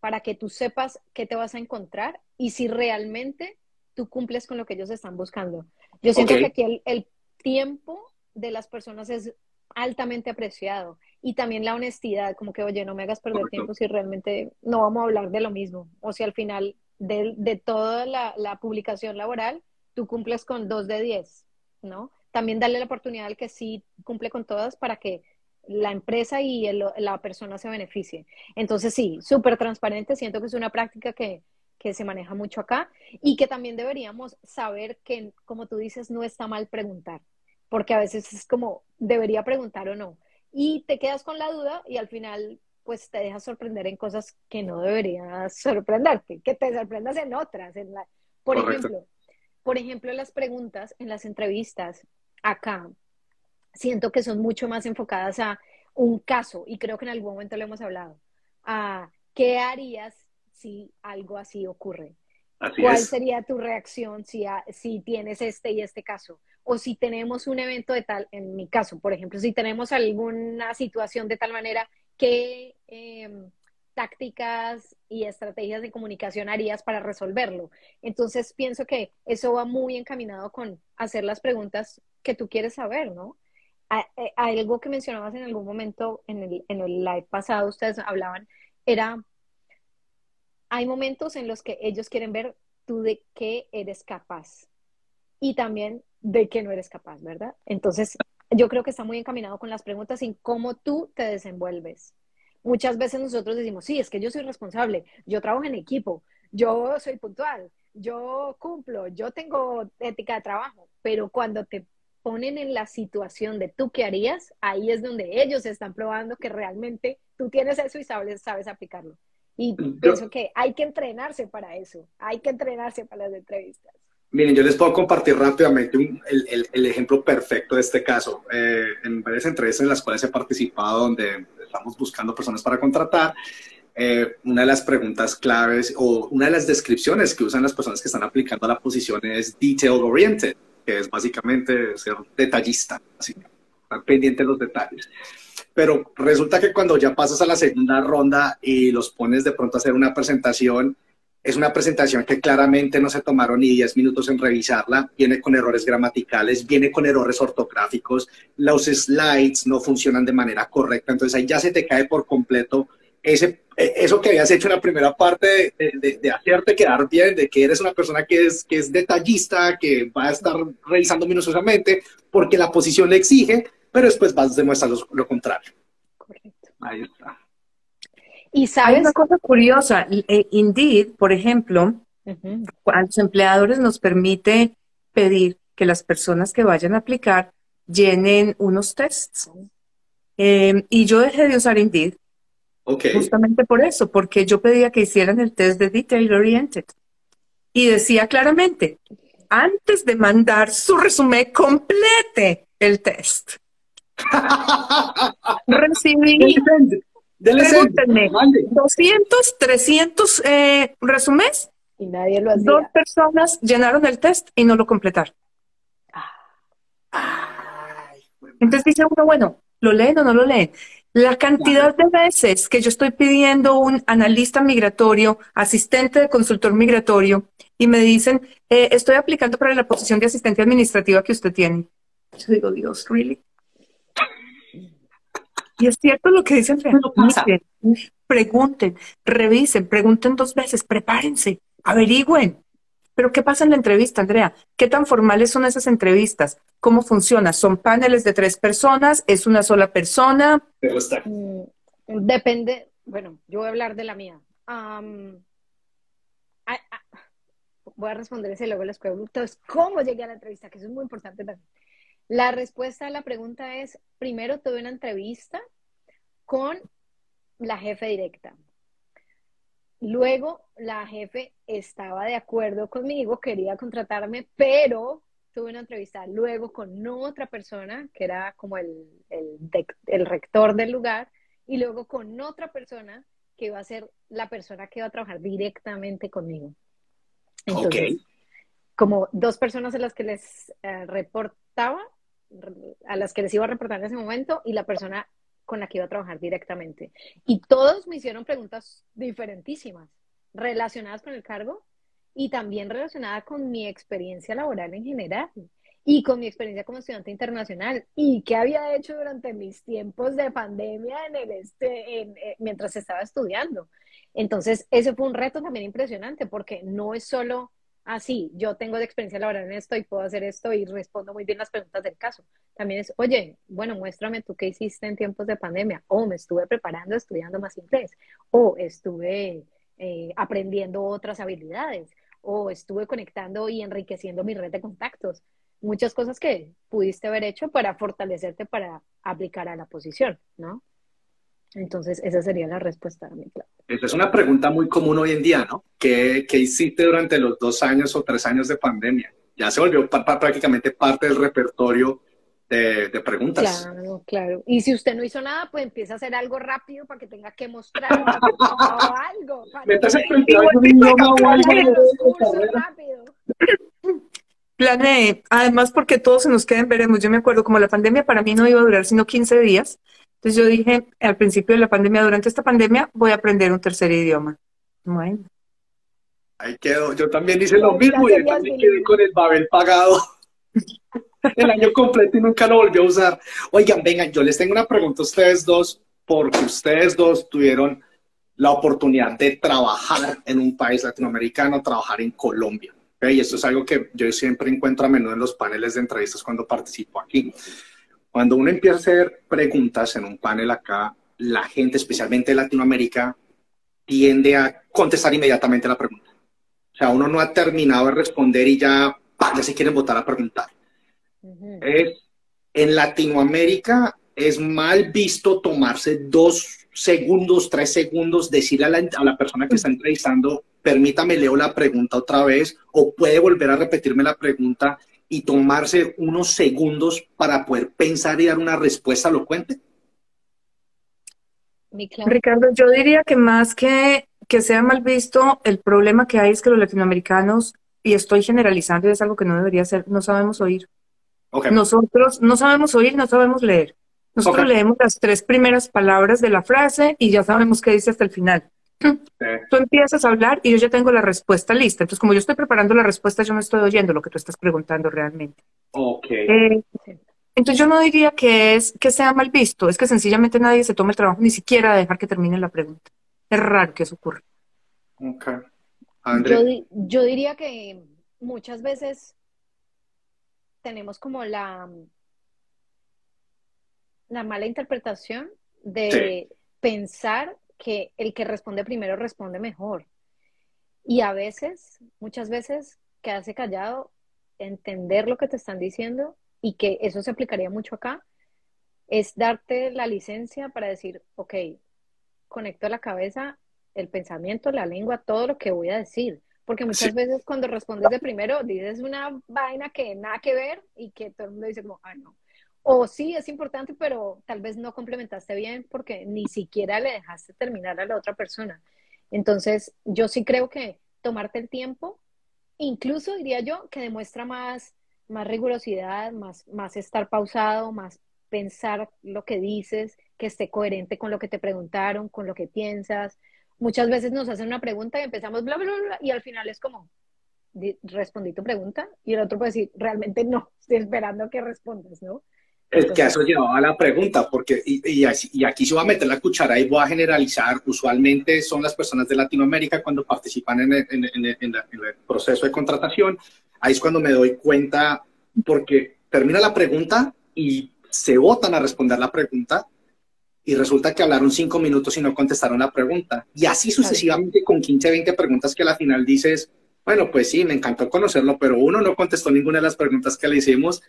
para que tú sepas qué te vas a encontrar y si realmente tú cumples con lo que ellos están buscando. Yo siento okay. que aquí el, el tiempo de las personas es altamente apreciado. Y también la honestidad, como que, oye, no me hagas perder Correcto. tiempo si realmente no vamos a hablar de lo mismo. O si al final de, de toda la, la publicación laboral, tú cumples con dos de diez, ¿no? También darle la oportunidad al que sí cumple con todas para que la empresa y el, la persona se beneficien. Entonces, sí, súper transparente. Siento que es una práctica que, que se maneja mucho acá y que también deberíamos saber que, como tú dices, no está mal preguntar. Porque a veces es como, ¿debería preguntar o no? Y te quedas con la duda y al final pues te dejas sorprender en cosas que no deberías sorprenderte, que te sorprendas en otras. En la... Por Correcto. ejemplo, por ejemplo, las preguntas en las entrevistas acá, siento que son mucho más enfocadas a, un caso, y creo que en algún momento lo hemos hablado, a qué harías si algo así ocurre. Así ¿Cuál es. sería tu reacción si, a, si tienes este y este caso? O si tenemos un evento de tal, en mi caso, por ejemplo, si tenemos alguna situación de tal manera, ¿qué eh, tácticas y estrategias de comunicación harías para resolverlo? Entonces pienso que eso va muy encaminado con hacer las preguntas que tú quieres saber, ¿no? A, a, algo que mencionabas en algún momento, en el, en el live pasado, ustedes hablaban, era... Hay momentos en los que ellos quieren ver tú de qué eres capaz y también de qué no eres capaz, ¿verdad? Entonces, yo creo que está muy encaminado con las preguntas y cómo tú te desenvuelves. Muchas veces nosotros decimos, sí, es que yo soy responsable, yo trabajo en equipo, yo soy puntual, yo cumplo, yo tengo ética de trabajo, pero cuando te ponen en la situación de tú qué harías, ahí es donde ellos están probando que realmente tú tienes eso y sabes, sabes aplicarlo. Y pienso que hay que entrenarse para eso, hay que entrenarse para las entrevistas. Miren, yo les puedo compartir rápidamente un, el, el, el ejemplo perfecto de este caso. Eh, en varias entrevistas en las cuales he participado, donde estamos buscando personas para contratar, eh, una de las preguntas claves o una de las descripciones que usan las personas que están aplicando a la posición es detail oriented, que es básicamente ser detallista, así, estar pendiente de los detalles. Pero resulta que cuando ya pasas a la segunda ronda y los pones de pronto a hacer una presentación, es una presentación que claramente no se tomaron ni diez minutos en revisarla, viene con errores gramaticales, viene con errores ortográficos, los slides no funcionan de manera correcta, entonces ahí ya se te cae por completo ese, eso que habías hecho en la primera parte de, de, de hacerte quedar bien, de que eres una persona que es, que es detallista, que va a estar revisando minuciosamente porque la posición le exige, pero después vas a demostrar lo, lo contrario. Correcto. Ahí está. Y sabes, hay una cosa curiosa, Indeed, por ejemplo, uh-huh. a los empleadores nos permite pedir que las personas que vayan a aplicar llenen unos tests. Uh-huh. Eh, y yo dejé de usar Indeed. Okay. Justamente por eso, porque yo pedía que hicieran el test de Detail Oriented. Y decía claramente, antes de mandar su resumen, complete el test. Recibí, pregúntenme, doscientos, trescientos eh, resumés, y nadie lo hacía. Dos personas llenaron el test y no lo completaron. Ay, entonces dice uno, bueno, ¿lo leen o no lo leen? La cantidad de veces que yo estoy pidiendo un analista migratorio, asistente de consultor migratorio, y me dicen, eh, estoy aplicando para la posición de asistente administrativa que usted tiene. Yo digo, Dios, ¿really? Y es cierto lo que dicen, pregunten, revisen, pregunten dos veces, prepárense, averigüen. Pero ¿qué pasa en la entrevista, Andrea? ¿Qué tan formales son esas entrevistas? ¿Cómo funciona? ¿Son paneles de tres personas? ¿Es una sola persona? Me gusta. Depende, bueno, yo voy a hablar de la mía. Um, I, I, voy a responder ese luego las preguntas. ¿Cómo llegué a la entrevista? Que eso es muy importante también. La respuesta a la pregunta es, primero tuve una entrevista con la jefe directa. Luego la jefe estaba de acuerdo conmigo, quería contratarme, pero tuve una entrevista luego con otra persona que era como el, el, de, el rector del lugar, y luego con otra persona que iba a ser la persona que iba a trabajar directamente conmigo. Entonces, okay. Como dos personas a las que les uh, reportaba, a las que les iba a reportar en ese momento, y la persona con la que iba a trabajar directamente. Y todos me hicieron preguntas diferentísimas, relacionadas con el cargo y también relacionadas con mi experiencia laboral en general y con mi experiencia como estudiante internacional y qué había hecho durante mis tiempos de pandemia en el este, en, en, mientras estaba estudiando. Entonces, ese fue un reto también impresionante porque no es solo... Ah, sí, yo tengo de experiencia laboral en esto y puedo hacer esto y respondo muy bien las preguntas del caso. También es, oye, bueno, muéstrame tú qué hiciste en tiempos de pandemia. O me estuve preparando, estudiando más inglés. O estuve eh, aprendiendo otras habilidades. O estuve conectando y enriqueciendo mi red de contactos. Muchas cosas que pudiste haber hecho para fortalecerte, para aplicar a la posición, ¿no? Entonces, esa sería la respuesta. Esa es una pregunta muy común hoy en día, ¿no? ¿Qué, qué hiciste durante los dos años o tres años de pandemia? Ya se volvió pa- prácticamente parte del repertorio de, de preguntas. Claro, claro. Y si usted no hizo nada, pues empieza a hacer algo rápido para que tenga que mostrar o algo. Métase un idioma o algo. Planeé, además porque todos se nos queden, veremos. Yo me acuerdo, como la pandemia para mí no iba a durar sino quince días, entonces yo dije al principio de la pandemia, durante esta pandemia voy a aprender un tercer idioma. Bueno. Ahí quedó, yo también hice lo mismo y también quedé con el Babel pagado el año completo y nunca lo volví a usar. Oigan, vengan, yo les tengo una pregunta a ustedes dos, porque ustedes dos tuvieron la oportunidad de trabajar en un país latinoamericano, trabajar en Colombia. Okay, y esto es algo que yo siempre encuentro a menudo en los paneles de entrevistas cuando participo aquí. Cuando uno empieza a hacer preguntas en un panel acá, la gente, especialmente en Latinoamérica, tiende a contestar inmediatamente la pregunta. O sea, uno no ha terminado de responder y ya, ¡pam!, ya se quieren votar a preguntar. Uh-huh. Es, en Latinoamérica es mal visto tomarse dos segundos, tres segundos, decirle a la, a la persona que está entrevistando, permítame, leo la pregunta otra vez, o puede volver a repetirme la pregunta y tomarse unos segundos para poder pensar y dar una respuesta elocuente. Ricardo, yo diría que más que que sea mal visto, el problema que hay es que los latinoamericanos, y estoy generalizando y es algo que no debería ser, no sabemos oír. Okay. Nosotros no sabemos oír, no sabemos leer. Nosotros okay. leemos las tres primeras palabras de la frase y ya sabemos qué dice hasta el final. Sí. Tú empiezas a hablar y yo ya tengo la respuesta lista. Entonces, como yo estoy preparando la respuesta, yo no estoy oyendo lo que tú estás preguntando realmente. Okay. Eh, entonces, yo no diría que es que sea mal visto. Es que sencillamente nadie se toma el trabajo ni siquiera de dejar que termine la pregunta. Es raro que eso ocurra. Okay. Yo, yo diría que muchas veces tenemos como la, la mala interpretación de sí. pensar que el que responde primero responde mejor. Y a veces, muchas veces, quedarse callado, entender lo que te están diciendo, y que eso se aplicaría mucho acá, es darte la licencia para decir, ok, conecto la cabeza, el pensamiento, la lengua, todo lo que voy a decir. Porque muchas sí. veces cuando respondes de primero, dices una vaina que nada que ver, y que todo el mundo dice como, ah, no. O sí, es importante, pero tal vez no complementaste bien porque ni siquiera le dejaste terminar a la otra persona. Entonces, yo sí creo que tomarte el tiempo, incluso diría yo, que demuestra más, más rigurosidad, más, más estar pausado, más pensar lo que dices, que esté coherente con lo que te preguntaron, con lo que piensas. Muchas veces nos hacen una pregunta y empezamos bla, bla, bla, y al final es como, respondí tu pregunta, y el otro puede decir, realmente no, estoy esperando que respondas, ¿no? Es que eso llevaba a la pregunta, porque y, y, y aquí se va a meter la cuchara y voy a generalizar, usualmente son las personas de Latinoamérica cuando participan en el, en, en, en la, en el proceso de contratación, ahí es cuando me doy cuenta, porque termina la pregunta y se botan a responder la pregunta y resulta que hablaron cinco minutos y no contestaron la pregunta, y así sucesivamente con quince, veinte preguntas que al final dices, bueno, pues sí, me encantó conocerlo, pero uno no contestó ninguna de las preguntas que le hicimos.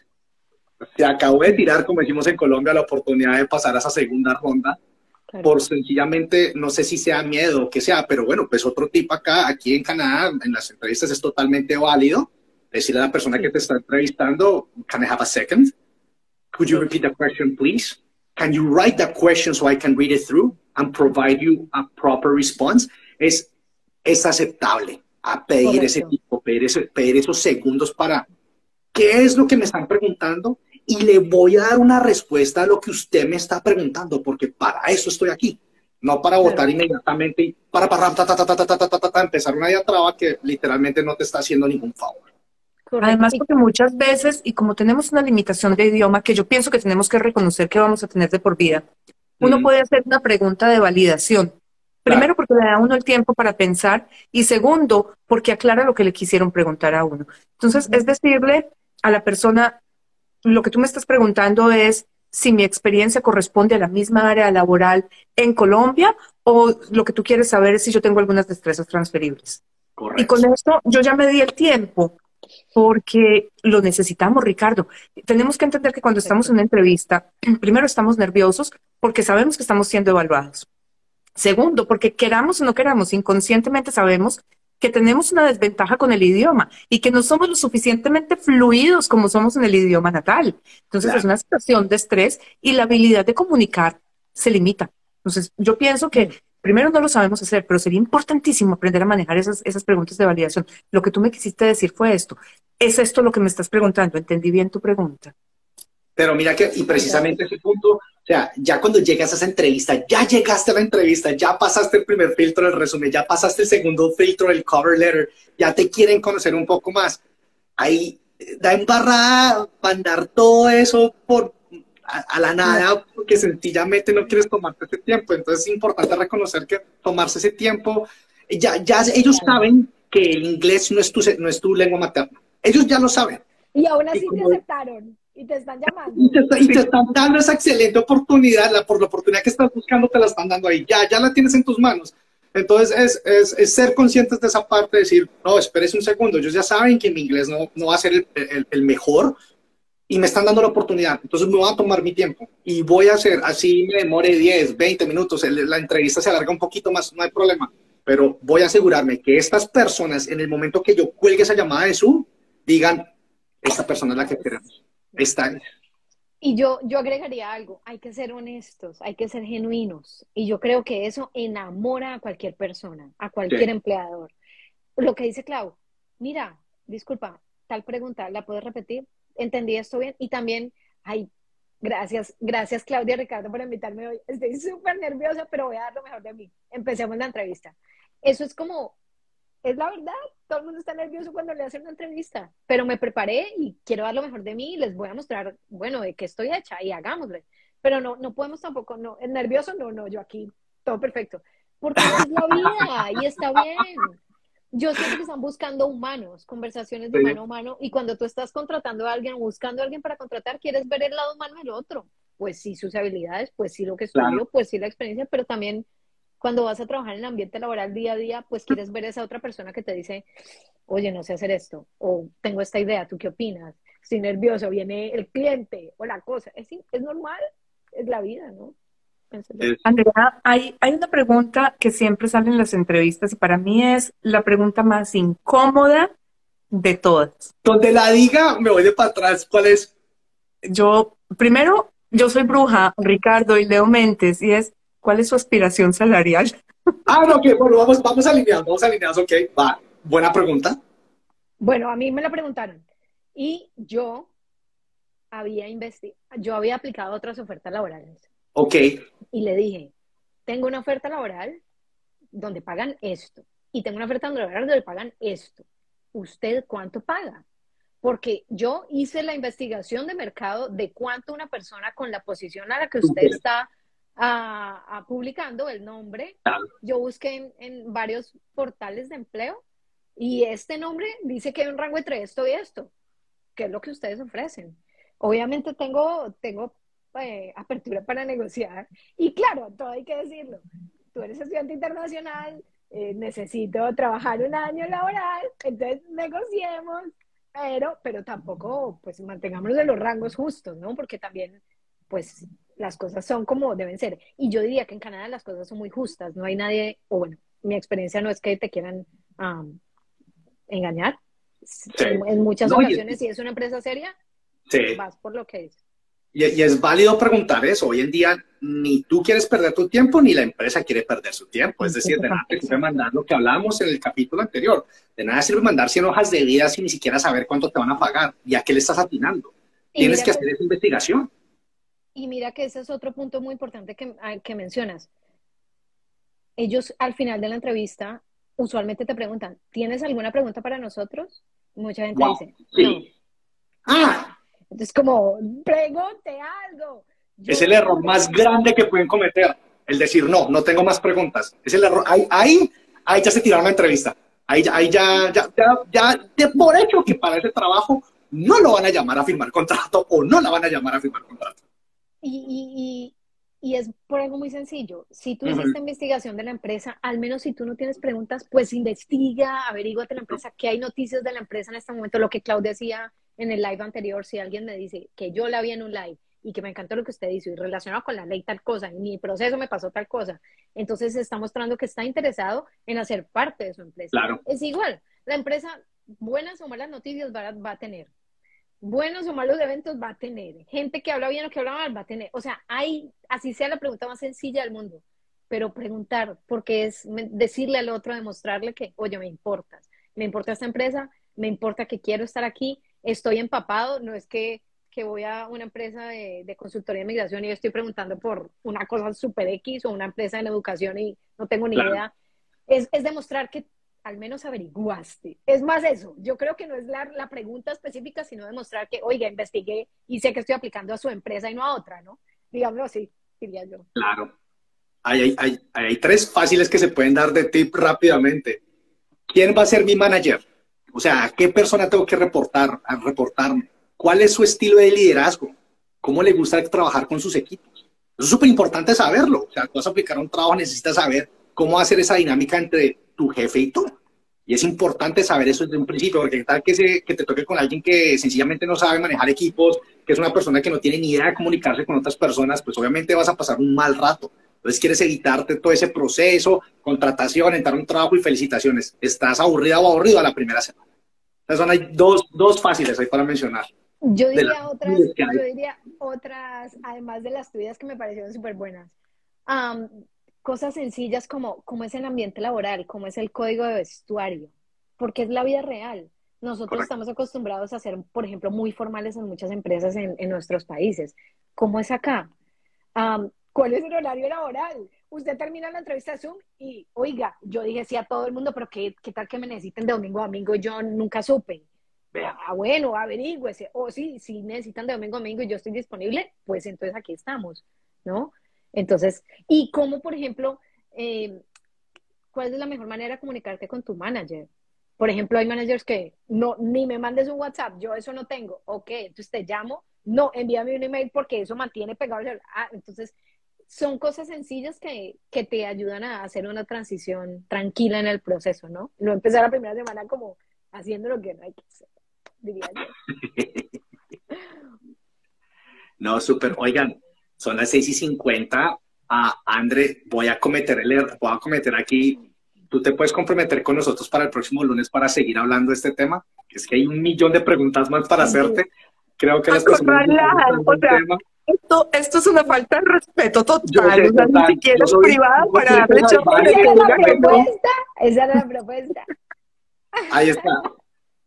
Se acabó de tirar, como decimos en Colombia, la oportunidad de pasar a esa segunda ronda. Claro. Por sencillamente, no sé si sea miedo o qué sea, pero bueno, pues otro tipo acá, aquí en Canadá, en las entrevistas es totalmente válido decirle a la persona sí. que te está entrevistando, can I have a second? Could you repeat the question, please? Can you write the question so I can read it through and provide you a proper response? Es, es aceptable a pedir Correcto. ese tipo, pedir, ese, pedir esos segundos para, ¿qué es lo que me están preguntando? Y le voy a dar una respuesta a lo que usted me está preguntando, porque para eso estoy aquí, no para votar claro. inmediatamente y para, para ta, ta, ta, ta, ta, ta, ta, empezar una diatriba que literalmente no te está haciendo ningún favor. Correcto. Además, porque muchas veces, y como tenemos una limitación de idioma, que yo pienso que tenemos que reconocer que vamos a tener de por vida, uno mm. puede hacer una pregunta de validación. Primero, porque le da a uno el tiempo para pensar, y segundo, porque aclara lo que le quisieron preguntar a uno. Entonces, mm. es decirle a la persona, lo que tú me estás preguntando es si mi experiencia corresponde a la misma área laboral en Colombia, o lo que tú quieres saber es si yo tengo algunas destrezas transferibles. Correcto. Y con esto yo ya me di el tiempo, porque lo necesitamos, Ricardo. Tenemos que entender que cuando estamos en una entrevista, primero estamos nerviosos porque sabemos que estamos siendo evaluados. Segundo, porque queramos o no queramos, inconscientemente sabemos que tenemos una desventaja con el idioma y que no somos lo suficientemente fluidos como somos en el idioma natal. Entonces, claro, es una situación de estrés y la habilidad de comunicar se limita. Entonces, yo pienso que primero no lo sabemos hacer, pero sería importantísimo aprender a manejar esas, esas preguntas de validación. Lo que tú me quisiste decir fue esto. ¿Es esto lo que me estás preguntando? ¿Entendí bien tu pregunta? Pero mira que, y precisamente ese punto, o sea, ya cuando llegas a esa entrevista, ya llegaste a la entrevista, ya pasaste el primer filtro del resumen, ya pasaste el segundo filtro del cover letter, ya te quieren conocer un poco más. Ahí da embarrada mandar todo eso por, a, a la nada, porque sencillamente no quieres tomarte ese tiempo. Entonces es importante reconocer que tomarse ese tiempo, ya, ya ellos saben que el inglés no es tu, no es tu lengua materna. Ellos ya lo saben. Y aún así y como, te aceptaron. Y te están llamando. Y te, y te están dando esa excelente oportunidad, la, por la oportunidad que estás buscando te la están dando ahí, ya, ya la tienes en tus manos. Entonces es, es, es ser conscientes de esa parte, decir, no, espérese un segundo, ellos ya saben que mi inglés no, no va a ser el, el, el mejor y me están dando la oportunidad, entonces me voy a tomar mi tiempo y voy a hacer, así me demore diez, veinte minutos, la entrevista se alarga un poquito más, no hay problema, pero voy a asegurarme que estas personas en el momento que yo cuelgue esa llamada de Zoom, digan, esta persona es la que queremos. Están. Y yo, yo agregaría algo, hay que ser honestos, hay que ser genuinos, y yo creo que eso enamora a cualquier persona, a cualquier sí. empleador. Lo que dice Clau, mira, disculpa, tal pregunta, ¿la puedes repetir? ¿Entendí esto bien? Y también, ay, gracias, gracias Claudia y Ricardo por invitarme hoy, estoy súper nerviosa, pero voy a dar lo mejor de mí. Empecemos la entrevista. Eso es como, es la verdad, todo el mundo está nervioso cuando le hacen una entrevista, pero me preparé y quiero dar lo mejor de mí y les voy a mostrar, bueno, de qué estoy hecha y hagámosle, pero no, no podemos tampoco, no, ¿es nervioso? No, no, yo aquí, todo perfecto, porque es la vida y está bien. Yo siento que están buscando humanos, conversaciones de humano a humano, y cuando tú estás contratando a alguien, buscando a alguien para contratar, quieres ver el lado humano del otro, pues sí sus habilidades, pues sí lo que estudió, claro, pues sí la experiencia, pero también cuando vas a trabajar en el ambiente laboral día a día, pues quieres ver a esa otra persona que te dice, oye, no sé hacer esto, o tengo esta idea, ¿tú qué opinas? Estoy nervioso, viene el cliente, o la cosa. Es, es normal, es la vida, ¿no? Andrea, hay, hay una pregunta que siempre sale en las entrevistas, y para mí es la pregunta más incómoda de todas. Donde la diga, me voy de para atrás, ¿cuál es? Yo, primero, yo soy bruja, Ricardo, y leo mentes, y es, ¿cuál es su aspiración salarial? Ah, no, que bueno, vamos, vamos alineados, vamos alineados, ok, va. Buena pregunta. Bueno, a mí me la preguntaron. Y yo había investigado, yo había aplicado otras ofertas laborales. Ok. Y le dije, tengo una oferta laboral donde pagan esto. Y tengo una oferta laboral donde pagan esto. ¿Usted cuánto paga? Porque yo hice la investigación de mercado de cuánto una persona con la posición a la que usted okay. está... A, a publicando el nombre, yo busqué en, en varios portales de empleo y este nombre dice que hay un rango entre esto y esto, que es lo que ustedes ofrecen. Obviamente tengo, tengo eh, apertura para negociar y claro, todo hay que decirlo, tú eres estudiante internacional, eh, necesito trabajar un año laboral, entonces negociemos, pero, pero tampoco pues mantengámonos en los rangos justos, ¿no? Porque también pues las cosas son como deben ser. Y yo diría que en Canadá las cosas son muy justas. No hay nadie, o bueno, mi experiencia no es que te quieran um, engañar. Sí. En, en muchas no, ocasiones, es, si es una empresa seria, sí. vas por lo que es. Y, y es válido preguntar eso. Hoy en día ni tú quieres perder tu tiempo, ni la empresa quiere perder su tiempo. Es decir, de nada te sirve mandar lo que hablamos en el capítulo anterior. De nada sirve mandar cien hojas de vida sin ni siquiera saber cuánto te van a pagar. ¿Y a qué le estás atinando? Y tienes que hacer esa investigación. Y mira que ese es otro punto muy importante que, que mencionas. Ellos al final de la entrevista usualmente te preguntan, ¿tienes alguna pregunta para nosotros? Mucha gente wow. dice, sí. no. Ah. Entonces como, pregunte algo. Yo es el error más grande que pueden cometer, el decir, no, no tengo más preguntas. Es el error, ahí, ahí, ahí ya se tiraron la entrevista. Ahí, ahí ya, ya, ya, ya, ya, por hecho que para ese trabajo no lo van a llamar a firmar contrato o no la van a llamar a firmar contrato. Y, y, y, y es por algo muy sencillo. Si tú hiciste uh-huh. investigación de la empresa, al menos si tú no tienes preguntas, pues investiga, averíguate la empresa, qué hay noticias de la empresa en este momento, lo que Claudia decía en el live anterior, si alguien me dice que yo la vi en un live y que me encantó lo que usted dice, y relacionado con la ley tal cosa, en mi proceso me pasó tal cosa. Entonces está mostrando que está interesado en hacer parte de su empresa. Claro. Es igual, la empresa buenas o malas noticias va, va a tener, buenos o malos eventos va a tener, gente que habla bien o que habla mal va a tener. O sea, hay, así sea la pregunta más sencilla del mundo, pero preguntar, porque es decirle al otro, demostrarle que, oye, me importas, me importa esta empresa, me importa que quiero estar aquí, estoy empapado, no es que, que voy a una empresa de, de consultoría de migración y yo estoy preguntando por una cosa super X o una empresa en educación y no tengo ni claro. idea. Es, es demostrar que al menos averiguaste. Es más eso, yo creo que no es la, la pregunta específica, sino demostrar que, oiga, investigué y sé que estoy aplicando a su empresa y no a otra, ¿no? Digámoslo así, diría yo. Claro. Hay, hay, hay, hay tres fáciles que se pueden dar de tip rápidamente. ¿Quién va a ser mi manager? O sea, ¿a qué persona tengo que reportar, a reportarme? ¿Cuál es su estilo de liderazgo? ¿Cómo le gusta trabajar con sus equipos? Eso es súper importante saberlo. O sea, tú vas a aplicar un trabajo, necesitas saber cómo hacer esa dinámica entre tu jefe y tú. Y es importante saber eso desde un principio, porque tal que, se, que te toque con alguien que sencillamente no sabe manejar equipos, que es una persona que no tiene ni idea de comunicarse con otras personas, pues obviamente vas a pasar un mal rato. Entonces quieres evitarte todo ese proceso, contratación, entrar a un trabajo y felicitaciones. Estás aburrida o aburrido a la primera semana. Entonces son hay dos, dos fáciles ahí para mencionar. Yo diría, otras, yo diría otras, además de las tuyas que me parecieron súper buenas. Um, cosas sencillas como cómo es el ambiente laboral, cómo es el código de vestuario, porque es la vida real. Nosotros Correcto. Estamos acostumbrados a ser, por ejemplo, muy formales en muchas empresas en, en nuestros países. ¿Cómo es acá? Um, ¿Cuál es el horario laboral? Usted termina la entrevista de Zoom y, oiga, yo dije sí a todo el mundo, pero ¿qué, qué tal que me necesiten de domingo a domingo? Yo nunca supe. Ah, bueno, averígüese. O oh, sí, si necesitan de domingo a domingo y yo estoy disponible, pues entonces aquí estamos, ¿no? Entonces, ¿y cómo, por ejemplo, eh, cuál es la mejor manera de comunicarte con tu manager? Por ejemplo, hay managers que, no, ni me mandes un WhatsApp, yo eso no tengo. Ok, entonces te llamo. No, envíame un email porque eso mantiene pegado el celular. Ah, entonces... Son cosas sencillas que, que te ayudan a hacer una transición tranquila en el proceso, ¿no? No empezar la primera semana como haciendo lo que no hay que hacer, diría yo. No, súper. Oigan, son las seis y cincuenta. Ah, André, voy a cometer el error, voy a cometer aquí. ¿Tú te puedes comprometer con nosotros para el próximo lunes para seguir hablando de este tema? Es que hay un millón de preguntas más para sí. hacerte. Creo que las personas... Esto, esto es una falta de respeto total, o sea, ni siquiera es privada para darle chocolate. Esa era la propuesta, esa era la propuesta. Ahí está.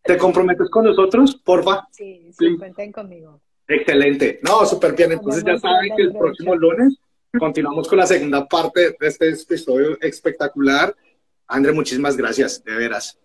¿Te comprometes con nosotros, porfa? Sí, sí, sí. Cuenten conmigo. Excelente. No, súper bien. Entonces ya saben que el próximo lunes continuamos con la segunda parte de este episodio espectacular. André, muchísimas gracias, de veras.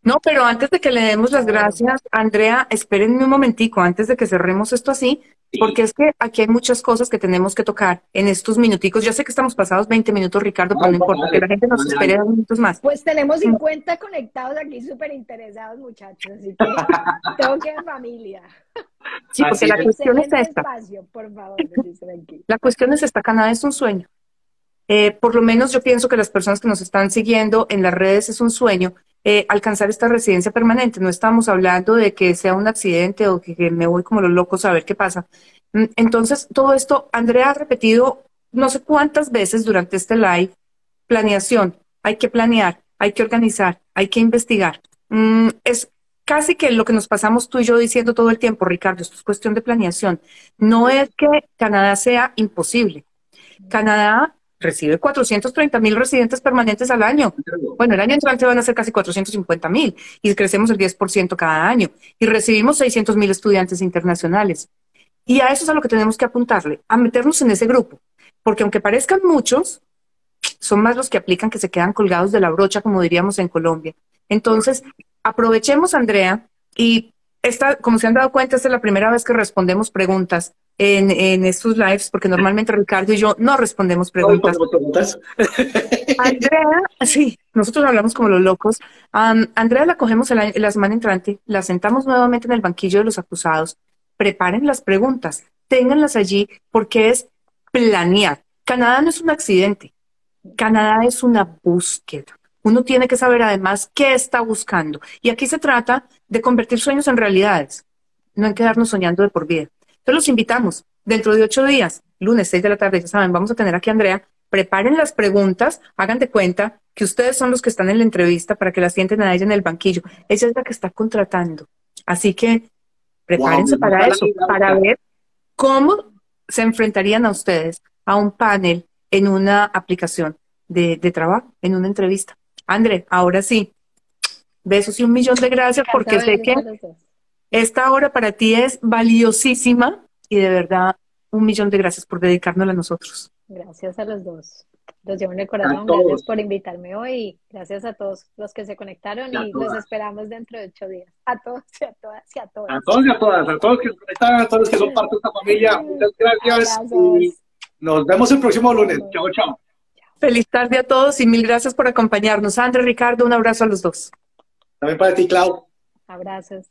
No, pero antes de que le demos las gracias, Andrea, espérenme un momentico antes de que cerremos esto así, sí. porque es que aquí hay muchas cosas que tenemos que tocar en estos minuticos. Yo sé que estamos pasados veinte minutos, Ricardo, no, pero no, no importa, vale, que la gente nos vale. espere dos minutos más. Pues tenemos cincuenta conectados aquí, súper interesados, muchachos, así que tengo que ir en familia. Sí, porque así la es. cuestión es esta. Espacio, por favor, aquí. La cuestión es esta, Canadá es un sueño. Eh, por lo menos yo pienso que las personas que nos están siguiendo en las redes es un sueño. Eh, alcanzar esta residencia permanente. No estamos hablando de que sea un accidente o que, que me voy como los locos a ver qué pasa. Entonces, todo esto, Andrea ha repetido no sé cuántas veces durante este live, planeación, hay que planear, hay que organizar, hay que investigar. Mm, es casi que lo que nos pasamos tú y yo diciendo todo el tiempo, Ricardo, esto es cuestión de planeación. No es que Canadá sea imposible. Canadá recibe cuatrocientos treinta mil residentes permanentes al año. Bueno, el año entrante van a ser casi cuatrocientos cincuenta mil y crecemos el diez por ciento cada año y recibimos seiscientos mil estudiantes internacionales. Y a eso es a lo que tenemos que apuntarle, a meternos en ese grupo, porque aunque parezcan muchos, son más los que aplican que se quedan colgados de la brocha, como diríamos en Colombia. Entonces, aprovechemos, Andrea, y esta, como se han dado cuenta, esta es la primera vez que respondemos preguntas en, en estos lives, porque normalmente Ricardo y yo no respondemos preguntas. No, preguntas. Andrea, sí, nosotros hablamos como los locos. Um, Andrea la cogemos el, la semana entrante, la sentamos nuevamente en el banquillo de los acusados. Preparen las preguntas, ténganlas allí, porque es planear. Canadá no es un accidente, Canadá es una búsqueda. Uno tiene que saber además qué está buscando. Y aquí se trata de convertir sueños en realidades, no en quedarnos soñando de por vida. Entonces los invitamos, dentro de ocho días, lunes seis de la tarde, ya saben, vamos a tener aquí a Andrea. Preparen las preguntas, hagan de cuenta que ustedes son los que están en la entrevista para que la sienten a ella en el banquillo. Ella es la que está contratando. Así que prepárense wow, para eso, para ver cómo se enfrentarían a ustedes a un panel en una aplicación de, de trabajo, en una entrevista. André, ahora sí, besos y un millón de gracias porque sé que esta hora para ti es valiosísima y de verdad un millón de gracias por dedicárnosla a nosotros. Gracias a los dos. Los llevo en el corazón. Gracias por invitarme hoy y gracias a todos los que se conectaron y, y los esperamos dentro de ocho días. A todos y a todas y a todas. A todos y a todas, a todos que se conectaron, a todos que son parte de esta familia. Muchas gracias. Y nos vemos el próximo lunes. Chao, chao. Feliz tarde a todos y mil gracias por acompañarnos. André, Ricardo, un abrazo a los dos. También para ti, Clau. Abrazos.